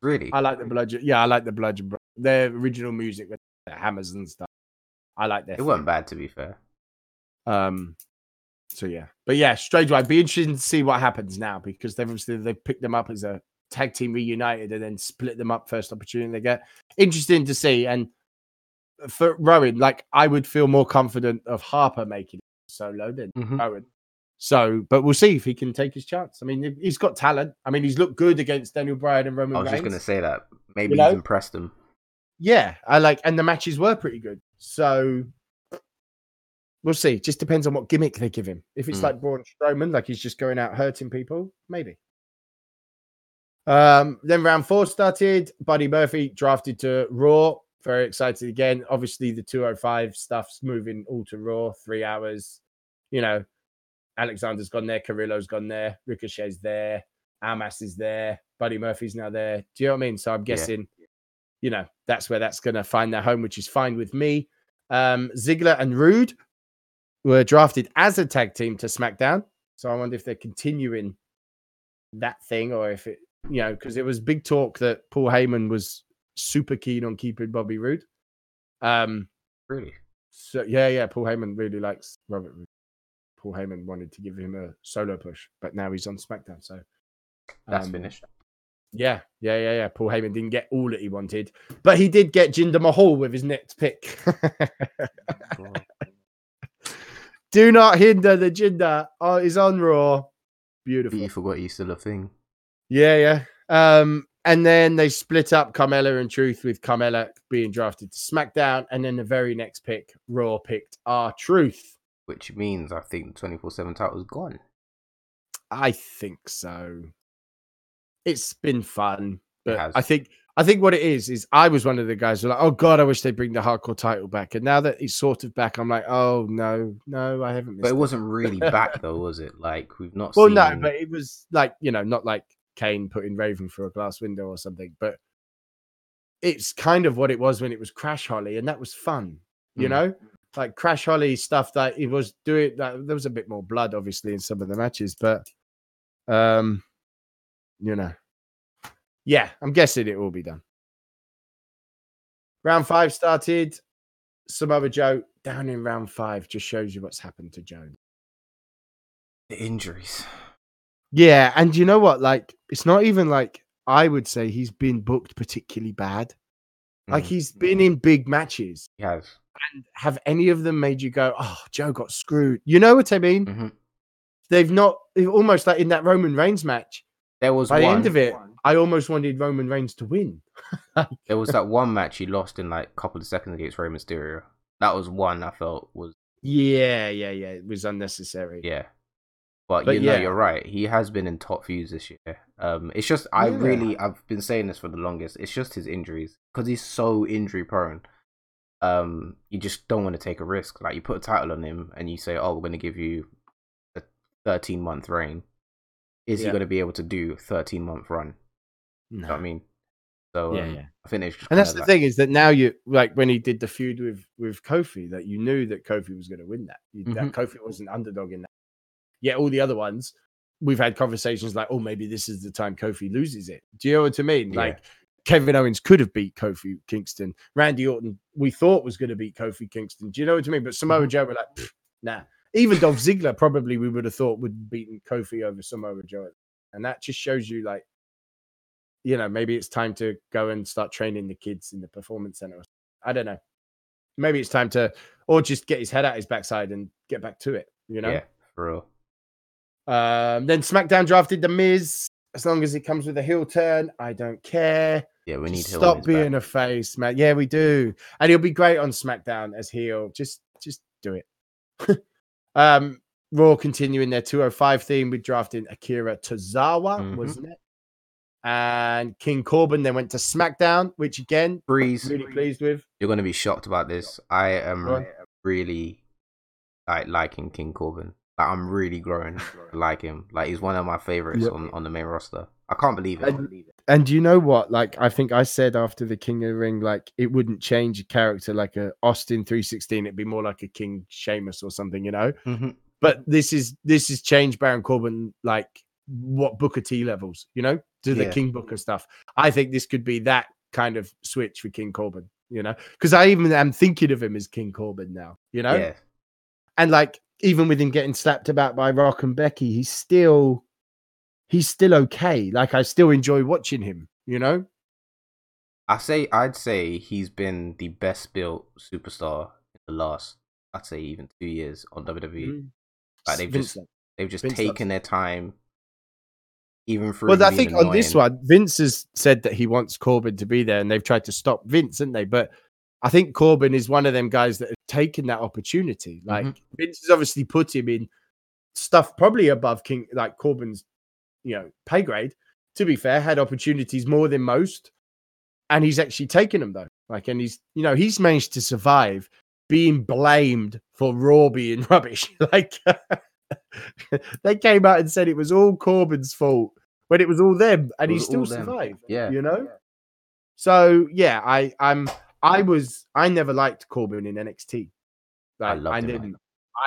Really? I like the Bludgeon. Yeah, I like the Bludgeon Brothers. Their original music with the hammers and stuff. I like their. It thing. Wasn't bad, to be fair. Um. So yeah, but yeah, strange. I'd be interested to see what happens now because they've obviously they picked them up as a. Tag team reunited and then split them up first opportunity they get. Interesting to see. And for Rowan, like I would feel more confident of Harper making it solo than mm-hmm. Rowan. So, but we'll see if he can take his chance. I mean, he's got talent. I mean, he's looked good against Daniel Bryan and Roman Reigns. I was Reigns. just going to say that. Maybe you know? He's impressed them. Yeah, I like, and the matches were pretty good. So we'll see. Just depends on what gimmick they give him. If it's mm. like Braun Strowman, like he's just going out hurting people, maybe. Um, then round four started. Buddy Murphy drafted to Raw. Very excited again. Obviously, the two oh five stuff's moving all to Raw. Three hours, you know. Alexander's gone there. Carrillo's gone there. Ricochet's there. Almas is there. Buddy Murphy's now there. Do you know what I mean? So I'm guessing, yeah. you know, that's where that's going to find their home, which is fine with me. Um, Ziggler and Rude were drafted as a tag team to SmackDown. So I wonder if they're continuing that thing or if it, you know, because it was big talk that Paul Heyman was super keen on keeping Bobby Roode. Um, really? So yeah, yeah. Paul Heyman really likes Robert Roode. Paul Heyman wanted to give him a solo push, but now he's on SmackDown. So um, that's finished. Yeah, yeah, yeah, yeah. Paul Heyman didn't get all that he wanted, but he did get Jinder Mahal with his next pick. Oh, do not hinder the Jinder. Oh, is on Raw. Beautiful. You forgot you still a thing. Yeah, yeah. Um, and then they split up Carmella and Truth, with Carmella being drafted to SmackDown. And then the very next pick, Raw picked R-Truth. Which means I think the twenty-four seven title is gone. I think so. It's been fun. But I think I think what it is, is I was one of the guys who were like, oh God, I wish they'd bring the hardcore title back. And now that it's sort of back, I'm like, oh no, no, I haven't missed But it that. wasn't really back though, was it? Like we've not well, seen... Well, no, but it was like, you know, not like Kane putting Raven through a glass window or something, but it's kind of what it was when it was Crash Holly, and that was fun, you mm. know, like Crash Holly stuff that it was doing. That there was a bit more blood, obviously, in some of the matches, but um, you know, yeah, I'm guessing it will be done. Round five started. Samoa Joe down in round five just shows you what's happened to Joe. The injuries. Yeah, and you know what? Like, it's not even like I would say he's been booked particularly bad. Like, mm. he's been mm. in big matches. He has. And have any of them made you go, oh, Joe got screwed? You know what I mean? Mm-hmm. They've not, almost like in that Roman Reigns match. There was By one, the end of it, one. I almost wanted Roman Reigns to win. There was that one match he lost in like a couple of seconds against Rey Mysterio. That was one I felt was. Yeah, yeah, yeah. It was unnecessary. Yeah. But, but you know, yeah. you're right. He has been in top views this year. Um, it's just, I yeah. really, I've been saying this for the longest. It's just his injuries, because he's so injury prone. Um, you just don't want to take a risk. Like, you put a title on him and you say, oh, we're going to give you a thirteen month reign. Is yeah. he going to be able to do a thirteen month run? No. You know what I mean? So, yeah, um, yeah. I think it's just. And that's the like... thing is that now you, like, when he did the feud with, with Kofi, that you knew that Kofi was going to win that. You, mm-hmm. that Kofi was an underdog in that. Yet all the other ones, we've had conversations like, oh, maybe this is the time Kofi loses it. Do you know what I mean? Yeah. Like, Kevin Owens could have beat Kofi Kingston. Randy Orton, we thought was going to beat Kofi Kingston. Do you know what I mean? But Samoa Joe were like, nah. Even Dolph Ziggler probably we would have thought would have beaten Kofi over Samoa Joe. And that just shows you, like, you know, maybe it's time to go and start training the kids in the performance center. I don't know. Maybe it's time to, or just get his head out his backside and get back to it, you know? Yeah, for real. Um, then SmackDown drafted The Miz. As long as he comes with a heel turn, I don't care. Yeah, we need to stop being back. a face, man. Yeah, we do. And he'll be great on SmackDown as heel. Just, just do it. um, Raw continuing their two oh five theme with drafting Akira Tozawa, mm-hmm. wasn't it? And King Corbin then went to SmackDown, which again, Breeze, I'm really pleased with. You're going to be shocked about this. I am Go on. really like liking King Corbin. Like, I'm really growing like him. Like, he's one of my favorites yep. on, on the main roster. I can't believe it. And, and you know what? Like, I think I said after the King of the Ring, like, it wouldn't change a character like a Austin three sixteen. It'd be more like a King Sheamus or something, you know? Mm-hmm. But this is this is changed Baron Corbin, like, what Booker T levels, you know? To the yeah. King Booker stuff. I think this could be that kind of switch for King Corbin, you know? Because I even am thinking of him as King Corbin now, you know? Yeah. And, like, even with him getting slapped about by Rock and Becky, he's still, he's still okay. Like, I still enjoy watching him, you know? I say, I'd say he's been the best built superstar in the last, I'd say even two years on W W E. Mm-hmm. Like, they've Vince just, they've just Vince taken their time. Even for well, I think annoying. on this one, Vince has said that he wants Corbin to be there, and they've tried to stop Vince, haven't they? But I think Corbin is one of them guys that have taken that opportunity. Like, mm-hmm. Vince has obviously put him in stuff probably above King, like Corbin's, you know, pay grade. To be fair, had opportunities more than most, and he's actually taken them though. Like, and he's, you know, he's managed to survive being blamed for Raw being rubbish. Like, They came out and said it was all Corbin's fault when it was all them, and he still survived. Yeah, you know. So yeah, I I'm I was I never liked Corbin in N X T. Like, I loved I didn't. Him,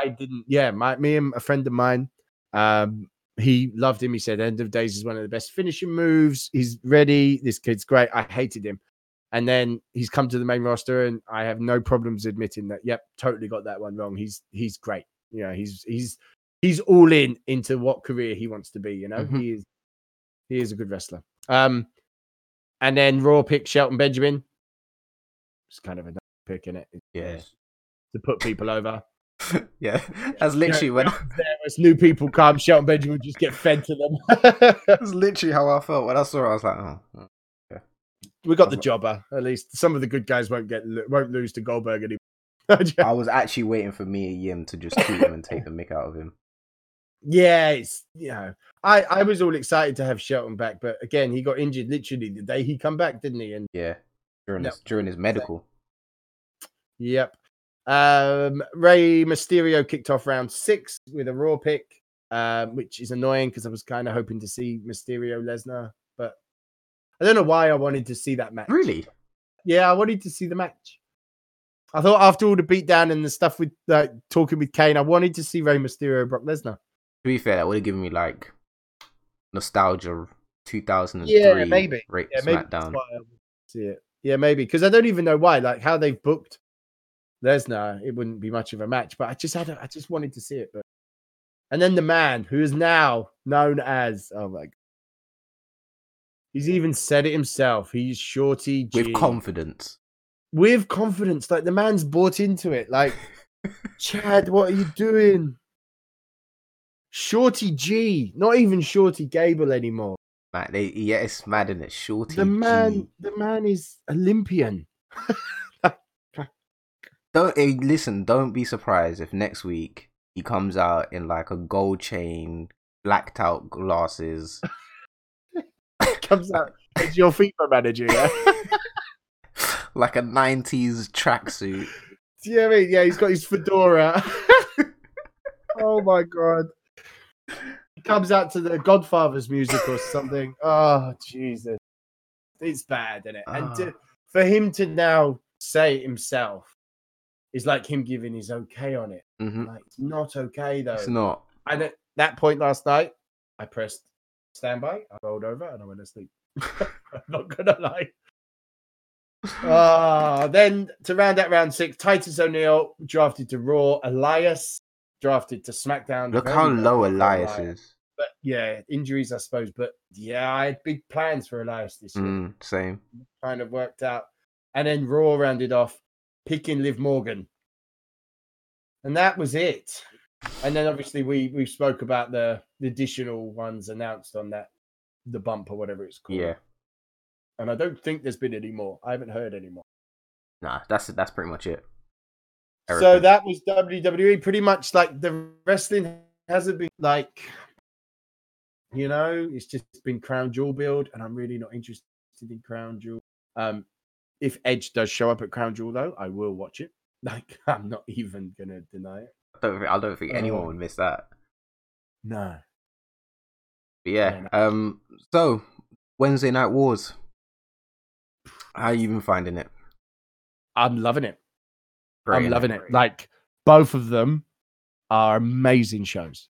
I didn't. Yeah, my me and a friend of mine. Um, he loved him. He said End of Days is one of the best finishing moves. He's ready. This kid's great. I hated him. And then he's come to the main roster, and I have no problems admitting that, yep, totally got that one wrong. He's he's great. You know, he's he's he's all in into what career he wants to be, you know. Mm-hmm. He is he is a good wrestler. Um, and then Raw picked Shelton Benjamin. It's kind of a pick, isn't it? Yeah. To put people over. Yeah, that's literally you know, when there was new people come, Shelton Benjamin would just get fed to them. That's literally how I felt when I saw it. I was like, oh, yeah. We got the like... jobber. At least some of the good guys won't get won't lose to Goldberg anymore. I was actually waiting for Mia Yim to just treat him and take the mick out of him. Yeah, it's you know, I I was all excited to have Shelton back, but again, he got injured literally the day he come back, didn't he? And yeah, during no. his during his medical. Yep. Um, Rey Mysterio kicked off round six with a Raw pick, um, which is annoying because I was kind of hoping to see Mysterio Lesnar, but I don't know why I wanted to see that match. Really? Yeah, I wanted to see the match. I thought after all the beatdown and the stuff with uh, talking with Kane, I wanted to see Rey Mysterio Brock Lesnar. To be fair, that would have given me like nostalgia two thousand three. Yeah, maybe. Right, yeah, maybe that's why I wanted to see it. Yeah, maybe because I don't even know why, like how they've booked Lesnar, it wouldn't be much of a match, but I just had, a, I just wanted to see it. But and then the man who is now known as, oh my God, he's even said it himself. He's Shorty G. With confidence. With confidence, like the man's bought into it. Like, Chad, what are you doing? Shorty G, not even Shorty Gable anymore. Man, they, yeah, it's mad, isn't it? Shorty. The man, G. the man is Olympian. Don't hey, listen. Don't be surprised if next week he comes out in like a gold chain, blacked out glasses. Comes out as your FIFA manager, yeah? Like a nineties tracksuit. Do you know what I mean? Yeah, he's got his fedora. Oh my God! He comes out to the Godfather's music or something. Oh Jesus, it's bad, isn't it? Oh. And to, for him to now say it himself. It's like him giving his okay on it. Mm-hmm. Like, it's not okay, though. It's not. And at that point last night, I pressed standby, I rolled over, and I went to sleep. I'm not going to lie. Uh, then, to round out round six, Titus O'Neil drafted to Raw. Elias drafted to SmackDown. Look how low Elias is. But, yeah, injuries, I suppose. But, yeah, I had big plans for Elias this year. Mm, same. Kind of worked out. And then Raw rounded off. Picking Liv Morgan, and that was it. And then obviously we we spoke about the, the additional ones announced on that the bump or whatever it's called. Yeah. And I don't think there's been any more. I haven't heard any more. Nah, that's that's pretty much it. Everything. So that was W W E. Pretty much like the wrestling hasn't been like, you know, it's just been Crown Jewel build, and I'm really not interested in Crown Jewel. Um. If Edge does show up at Crown Jewel, though, I will watch it. Like, I'm not even going to deny it. I don't think, I don't think anyone um, would miss that. No. But yeah. Um. So, Wednesday Night Wars. How have you been finding it? I'm loving it. Great, I'm loving it. Like, both of them are amazing shows.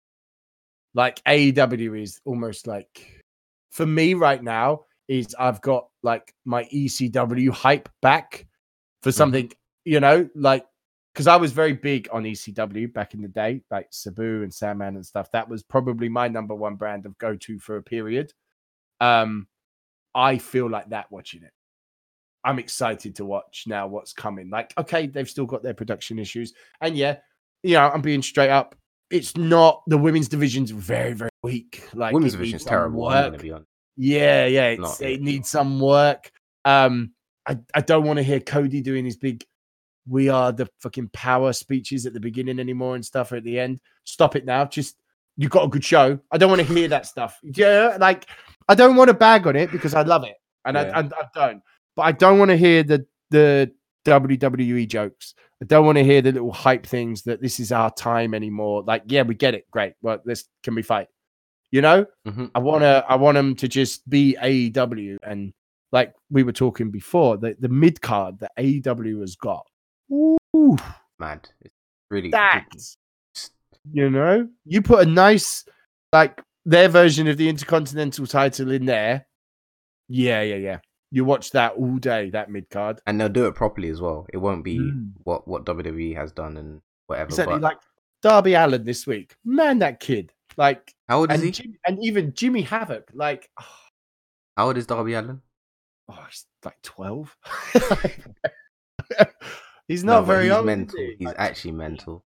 Like, A E W is almost like, for me right now, is I've got like my E C W hype back for something, mm. you know, like, because I was very big on E C W back in the day, like Sabu and Sandman and stuff. That was probably my number one brand of go-to for a period. Um, I feel like that watching it. I'm excited to watch now what's coming. Like, okay, they've still got their production issues. And yeah, you know, I'm being straight up. It's not, the women's division's very, very weak. Like, women's division's terrible, I'm going to be honest. Yeah, yeah, it's, it needs some work. Um, I, I don't want to hear Cody doing his big "we are the fucking power" speeches at the beginning anymore and stuff at the end. Stop it now. Just, you've got a good show. I don't want to hear that stuff. Yeah, like, I don't want to bag on it because I love it. And yeah. I, I, I don't. But I don't want to hear the the W W E jokes. I don't want to hear the little hype things that this is our time anymore. Like, yeah, we get it. Great. Well, this can we fight? You know, mm-hmm. I want to, I want them to just be A E W. And like we were talking before, the, the mid card that A E W has got. Ooh, mad. It's really that, you know, you put a nice, like their version of the Intercontinental title in there. Yeah, yeah, yeah. You watch that all day, that mid-card. And they'll do it properly as well. It won't be mm. what, what W W E has done and whatever. Exactly, but... like Darby Allin this week. Man, that kid. Like, how old is he? Jim, and even Jimmy Havoc. Like, oh. How old is Darby Allin? Oh, he's like twelve. He's not no, very he's old. Mental. He? He's like, actually mental.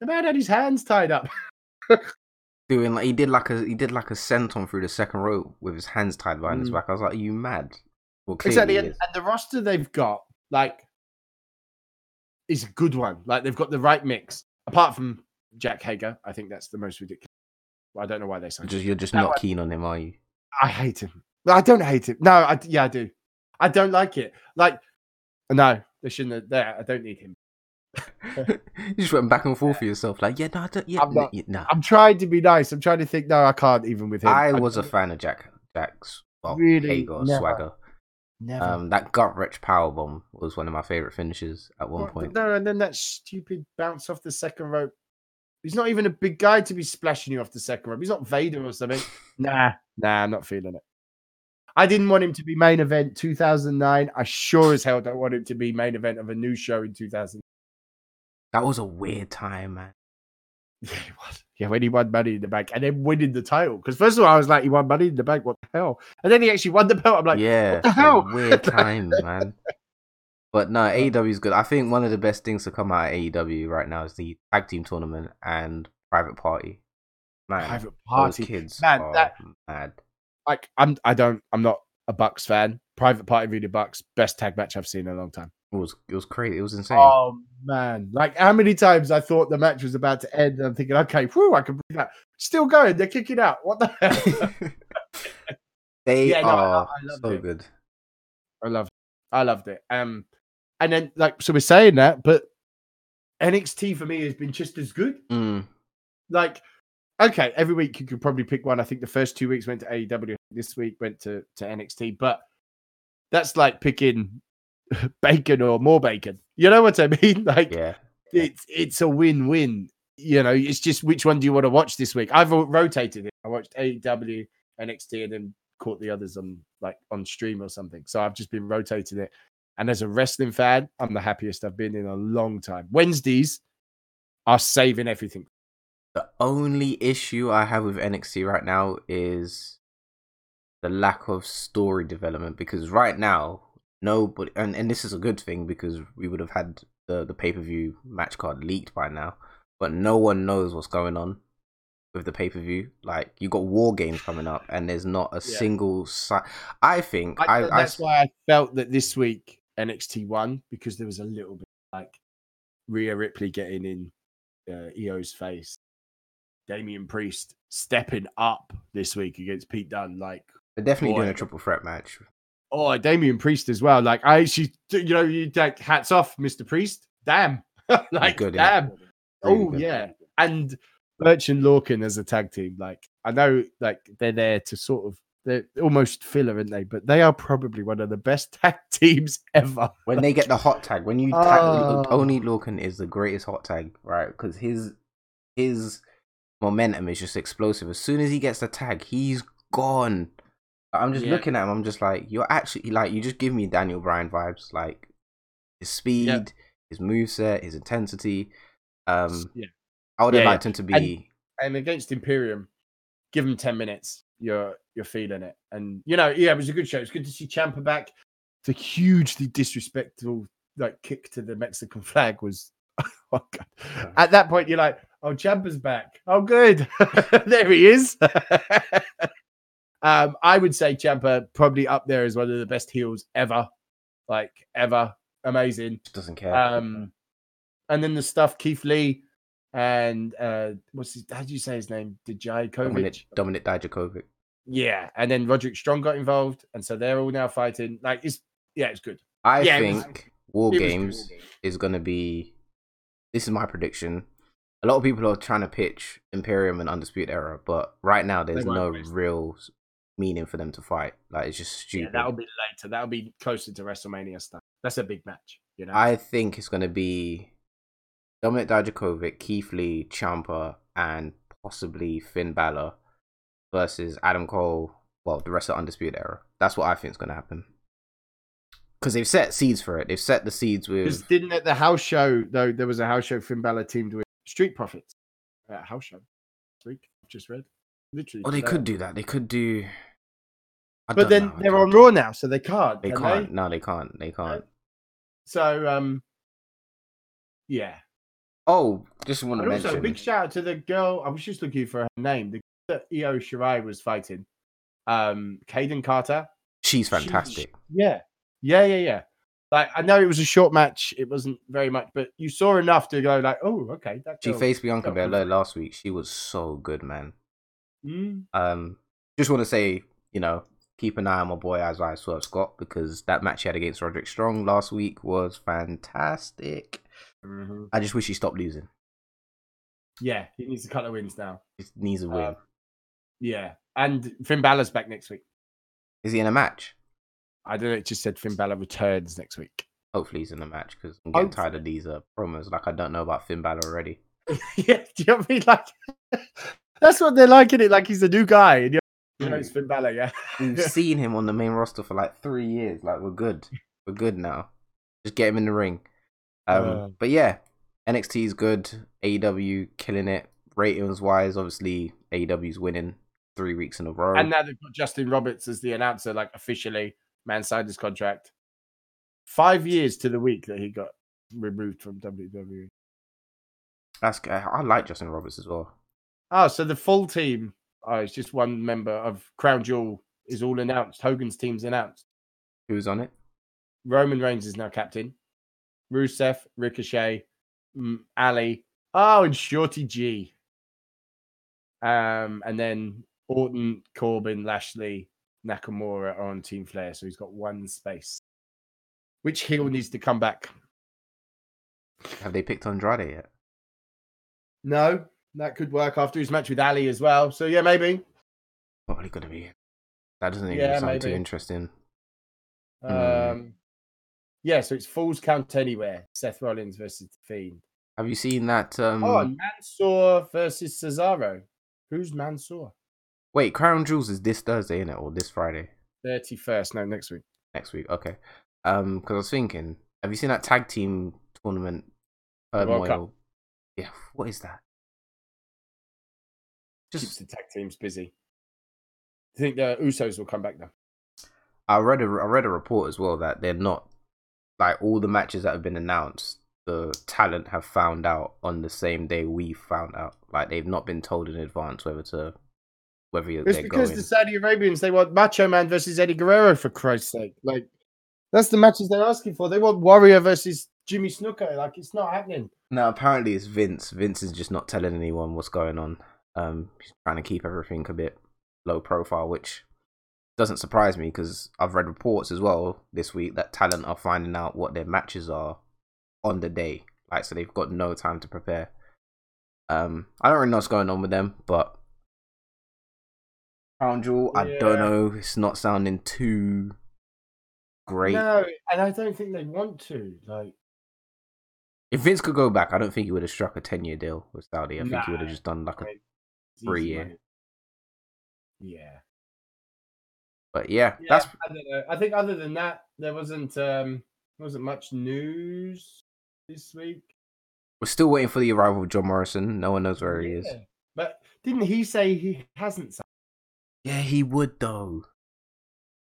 The man had his hands tied up. Doing like he did like a he did like a senton through the second row with his hands tied behind mm. his back. I was like, are you mad? Well, exactly, and, and the roster they've got, like, is a good one. Like, they've got the right mix. Apart from Jack Hager, I think that's the most ridiculous. Well, I don't know why they signed him. You're just that not one, keen on him, are you? I hate him. I don't hate him. No, I, yeah, I do. I don't like it. Like, no, they shouldn't have. There, I don't need him. You just went back and forth for yourself. Like, yeah, no, I don't. Yeah, I'm, not, no. I'm trying to be nice. I'm trying to think, no, I can't even with him. I, I was a fan of Jack Jack's well, really, Hager never. Swagger. Never. Um, that gut-wrench powerbomb was one of my favorite finishes at one well, point. No, and then that stupid bounce off the second rope. He's not even a big guy to be splashing you off the second rope. He's not Vader or something. nah, nah, I'm not feeling it. I didn't want him to be main event two thousand nine. I sure as hell don't want him to be main event of a new show in two thousand. That was a weird time, man. Yeah, it was. Yeah, when he won Money in the Bank and then winning the title. Because first of all, I was like, he won Money in the Bank, what the hell? And then he actually won the belt. I'm like, yeah, what the hell? Weird times, man. But no, A E W is good. I think one of the best things to come out of A E W right now is the tag team tournament and Private Party. Man, Private Party, kids, man, are that mad. Like, I'm, I don't, I'm not a Bucks fan. Private Party really Bucks, best tag match I've seen in a long time. It was it was crazy. It was insane. Oh man! Like how many times I thought the match was about to end, and I'm thinking, okay, whoo, I can bring that. Still going. They're kicking out. What the hell? They yeah, no, are I, I so it. Good. I loved. It. I loved it. Um, and then like so we're saying that, but N X T for me has been just as good. Mm. Like, okay, every week you could probably pick one. I think the first two weeks went to A E W. This week went to to N X T. But that's like picking bacon or more bacon, you know what I mean? Like, yeah, it's it's a win-win. You know, it's just which one do you want to watch this week? I've rotated it. I watched A E W, N X T, and then caught the others on like on stream or something. So I've just been rotating it. And as a wrestling fan, I'm the happiest I've been in a long time. Wednesdays are saving everything. The only issue I have with N X T right now is the lack of story development, because right now. Nobody, and, and this is a good thing because we would have had the, the pay-per-view match card leaked by now, but no one knows what's going on with the pay-per-view. Like, you got War Games coming up and there's not a yeah. single site. I think... I, I, that's I, why I felt that this week N X T won, because there was a little bit like Rhea Ripley getting in uh, E O's face. Damian Priest stepping up this week against Pete Dunne. Like, they're definitely boy. doing a triple threat match. Oh, Damian Priest as well. Like, I actually, you know, you like hats off, Mister Priest. Damn. Like, good, damn. Yeah. Really oh, good. Yeah. And Birch and Lorcan as a tag team. Like, I know, like, they're there to sort of, they're almost filler, aren't they? But they are probably one of the best tag teams ever. When they get the hot tag, when you tag, oh. only Lorcan is the greatest hot tag, right? Because his, his momentum is just explosive. As soon as he gets the tag, he's gone. I'm just yeah. looking at him. I'm just like, you're actually like, you just give me Daniel Bryan vibes. Like his speed, yep. his moveset, his intensity. Um, yeah. I would have yeah, liked yeah. him to be. And, and against Imperium, give him ten minutes. You're you're feeling it, and you know, yeah, it was a good show. It's good to see Ciampa back. The hugely disrespectful like kick to the Mexican flag was. Oh, God. Yeah. At that point, you're like, oh, Ciampa's back. Oh, good. There he is. Um, I would say Ciampa probably up there is one of the best heels ever, like ever. Amazing. Doesn't care. Um, and then the stuff Keith Lee and uh, what's his, how do you say his name? Dijakovic. Dominic, Dominic Dijakovic. Yeah, and then Roderick Strong got involved, and so they're all now fighting. Like, it's yeah, it's good. I yeah, think War it Games was- is going to be... This is my prediction. A lot of people are trying to pitch Imperium and Undisputed Era, but right now there's no face. real meaning for them to fight. Like, it's just stupid. Yeah, that'll be later. That'll be closer to WrestleMania stuff. That's a big match, you know? I think it's going to be Dominic Dijakovic, Keith Lee, Ciampa, and possibly Finn Balor versus Adam Cole, well, the rest of Undisputed Era. That's what I think is going to happen. Because they've set seeds for it. They've set the seeds with... Because didn't at the house show, though, there was a house show Finn Balor teamed with Street Profits. Uh, house show. Street, just read. Literally. Oh, they could do that. They could do... I but then know. they're on Raw now, so they can't. They can can't. They? No, they can't. They can't. So, um... yeah. Oh, just want to and mention... also, big shout out to the girl... I was just looking for her name. The girl that Io Shirai was fighting. Um, Kaden Carter. She's fantastic. She, yeah. Yeah, yeah, yeah. Like, I know it was a short match. It wasn't very much, but you saw enough to go like, oh, okay. That she faced Bianca Belair last week. She was so good, man. Mm. Um, just want to say, you know, keep an eye on my boy Isaiah Swerve Scott, because that match he had against Roderick Strong last week was fantastic. Mm-hmm. I just wish he stopped losing. Yeah, he needs a couple of wins now. He needs a win. Uh, yeah, and Finn Balor's back next week. Is he in a match? I don't know, it just said Finn Balor returns next week. Hopefully he's in the match, because I'm getting Hopefully. tired of these uh, promos. Like, I don't know about Finn Balor already. Yeah, do you know what I mean? Like, that's what they're liking it, like he's a new guy. And you know, it's Finn Balor, yeah. We've seen him on the main roster for like three years. Like, we're good. We're good now. Just get him in the ring. Um, uh, but yeah, N X T is good. A E W killing it. Ratings-wise, obviously, A E W's winning three weeks in a row. And now they've got Justin Roberts as the announcer, like, officially. Man signed his contract five years to the week that he got removed from W W E. That's good. I like Justin Roberts as well. Oh, so the full team, oh, it's just one member of Crown Jewel is all announced. Hogan's team's announced. Who's on it? Roman Reigns is now captain. Rusev, Ricochet, Ali. Oh, and Shorty G. Um, and then Orton, Corbin, Lashley, Nakamura on Team Flair, so he's got one space. Which heel needs to come back? Have they picked Andrade yet? No, that could work after his match with Ali as well. So yeah, maybe. Probably gonna be. That doesn't even yeah, sound maybe. too interesting. Um, mm. yeah. So it's Falls Count Anywhere. Seth Rollins versus The Fiend. Have you seen that? Um... Oh, Mansoor versus Cesaro. Who's Mansoor? Wait, Crown Jewels is this Thursday, isn't it? Or this Friday? thirty-first. No, next week. Next week, okay. Um, because I was thinking, have you seen that tag team tournament? Turmoil? Yeah, what is that? Just keeps the tag teams busy. I think the Usos will come back now. I read a I read a report as well that they're not, like, all the matches that have been announced, the talent have found out on the same day we found out. Like, they've not been told in advance whether to. Whether you're, it's because going. the Saudi Arabians, they want Macho Man versus Eddie Guerrero, for Christ's sake. Like, that's the matches they're asking for. They want Warrior versus Jimmy Snuka. Like, it's not happening. No, apparently it's Vince. Vince is just not telling anyone what's going on. Um, he's trying to keep everything a bit low profile, which doesn't surprise me, because I've read reports as well this week that talent are finding out what their matches are on the day. Like, so they've got no time to prepare. Um, I don't really know what's going on with them, but Crown Jewel, yeah. I don't know. It's not sounding too great. No, and I don't think they want to. Like, if Vince could go back, I don't think he would have struck a ten-year deal with Saudi. I nah, think he would have just done like a three-year. Yeah. But yeah, yeah, that's. I don't know. I think other than that, there wasn't um, wasn't much news this week. We're still waiting for the arrival of John Morrison. No one knows where yeah. he is. But didn't he say he hasn't signed? Yeah, he would though.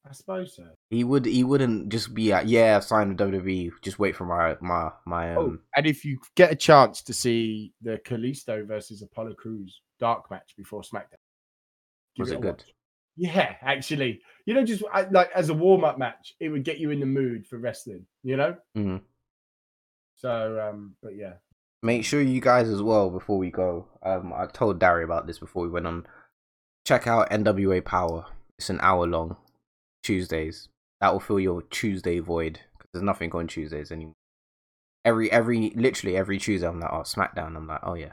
I suppose so. He would. He wouldn't just be like, "Yeah, I've signed with W W E. Just wait for my my my." Um... Oh, and if you get a chance to see the Kalisto versus Apollo Crews dark match before SmackDown, was it, it good? Watch. Yeah, actually, you know, just I, like as a warm up match, it would get you in the mood for wrestling. You know. Mm-hmm. So, um, but yeah. Make sure you guys as well before we go. Um, I told Dari about this before we went on. Check out N W A Power. It's an hour long. Tuesdays. That will fill your Tuesday void. There's nothing on Tuesdays anymore. Every, every, literally every Tuesday, I'm like, oh, SmackDown. I'm like, oh, yeah.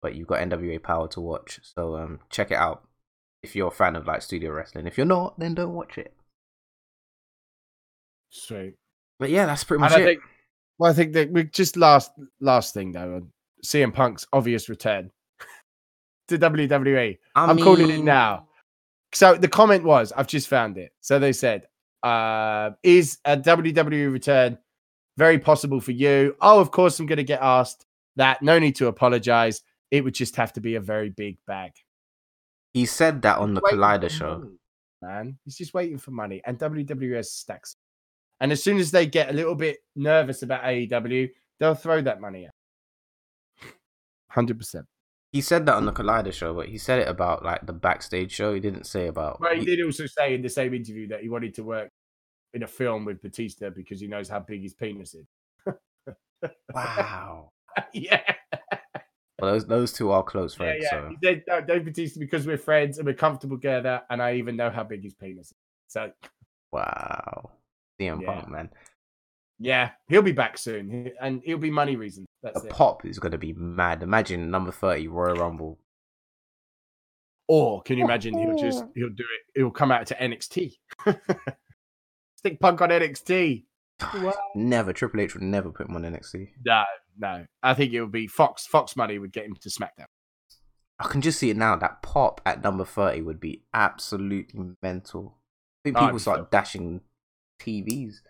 But you've got N W A Power to watch. So um, check it out if you're a fan of like studio wrestling. If you're not, then don't watch it. Straight. But yeah, that's pretty much and I it. Think, well, I think that we just last last thing though, C M Punk's obvious return to W W E. I I'm mean... calling it now. So the comment was, I've just found it. So they said, uh, is a W W E return very possible for you? Oh, of course I'm going to get asked that. No need to apologize. It would just have to be a very big bag. He said that on the Collider show. Money, man, he's just waiting for money. And W W E stacks. And as soon as they get a little bit nervous about A E W, they'll throw that money at. one hundred percent. He said that on the Collider show, but he said it about like the backstage show. He didn't say about... But he did also say in the same interview that he wanted to work in a film with Batista because he knows how big his penis is. Wow. Yeah. Well, those those two are close friends. Yeah, yeah. So. He said, no, don't Batista because we're friends and we're comfortable together and I even know how big his penis is. So... Wow. C M Punk, yeah. Man. Yeah, he'll be back soon, and he'll be money reasons. That's the it. Pop is going to be mad. Imagine number thirty Royal Rumble. Or can you imagine he'll just he'll do it? He'll come out to N X T. Stick Punk on N X T. Wow. Never. Triple H would never put him on N X T. No, no. I think it would be Fox. Fox money would get him to SmackDown. I can just see it now. That Pop at number thirty would be absolutely mental. I think people oh, start so. dashing T Vs.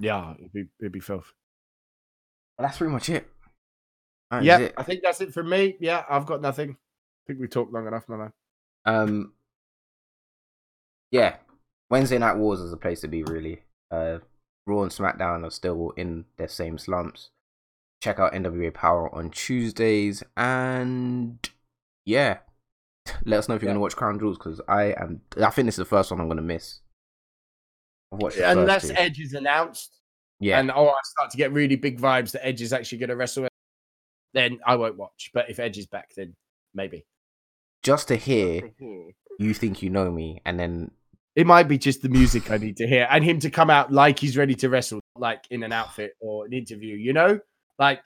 Yeah, it'd be it'd be filth. Well, that's pretty much it. Yeah, I think that's it for me. Yeah, I've got nothing. I think we talked long enough, my man. Um, yeah, Wednesday Night Wars is a place to be, really. Uh, Raw and SmackDown are still in their same slumps. Check out N W A Power on Tuesdays, and yeah, let us know if you're yeah. gonna watch Crown Jewels because I am. I think this is the first one I'm gonna miss. Unless Edge is announced, yeah, and oh, I start to get really big vibes that Edge is actually going to wrestle, then I won't watch. But if Edge is back, then maybe. Just to hear, just to hear. You think you know me, and then it might be just the music I need to hear, and him to come out like he's ready to wrestle, like in an outfit or an interview, you know, like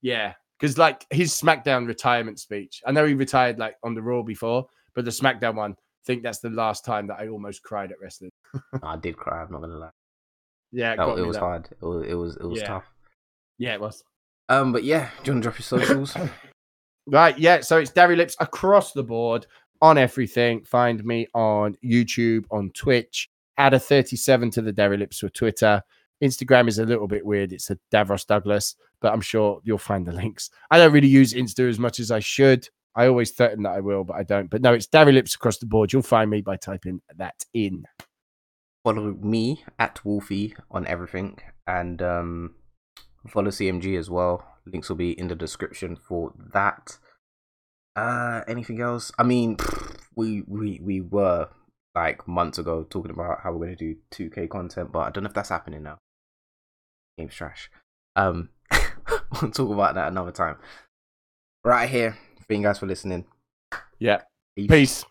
yeah, because like his SmackDown retirement speech. I know he retired like on the Raw before, but the SmackDown one. I think that's the last time that I almost cried at wrestling. I did cry, I'm not gonna lie. Yeah, it, no, it was that. hard. It was it was, it was yeah. tough. Yeah, it was. Um, but yeah, do you want to drop your socials? Right, yeah. So it's Darry Lips across the board on everything. Find me on YouTube, on Twitch. Add a thirty-seven to the Darry Lips for Twitter. Instagram is a little bit weird. It's a Davros Douglas, but I'm sure you'll find the links. I don't really use Insta as much as I should. I always threaten that I will, but I don't. But no, it's Darry Lips across the board. You'll find me by typing that in. Follow me at Wolfie on everything, and um, follow C M G as well. Links will be in the description for that. Uh, anything else? I mean, we we we were like months ago talking about how we're going to do two K content, but I don't know if that's happening now. Game's trash. Um, we'll talk about that another time. Right here. Thank you guys for listening. Yeah. Peace. Peace.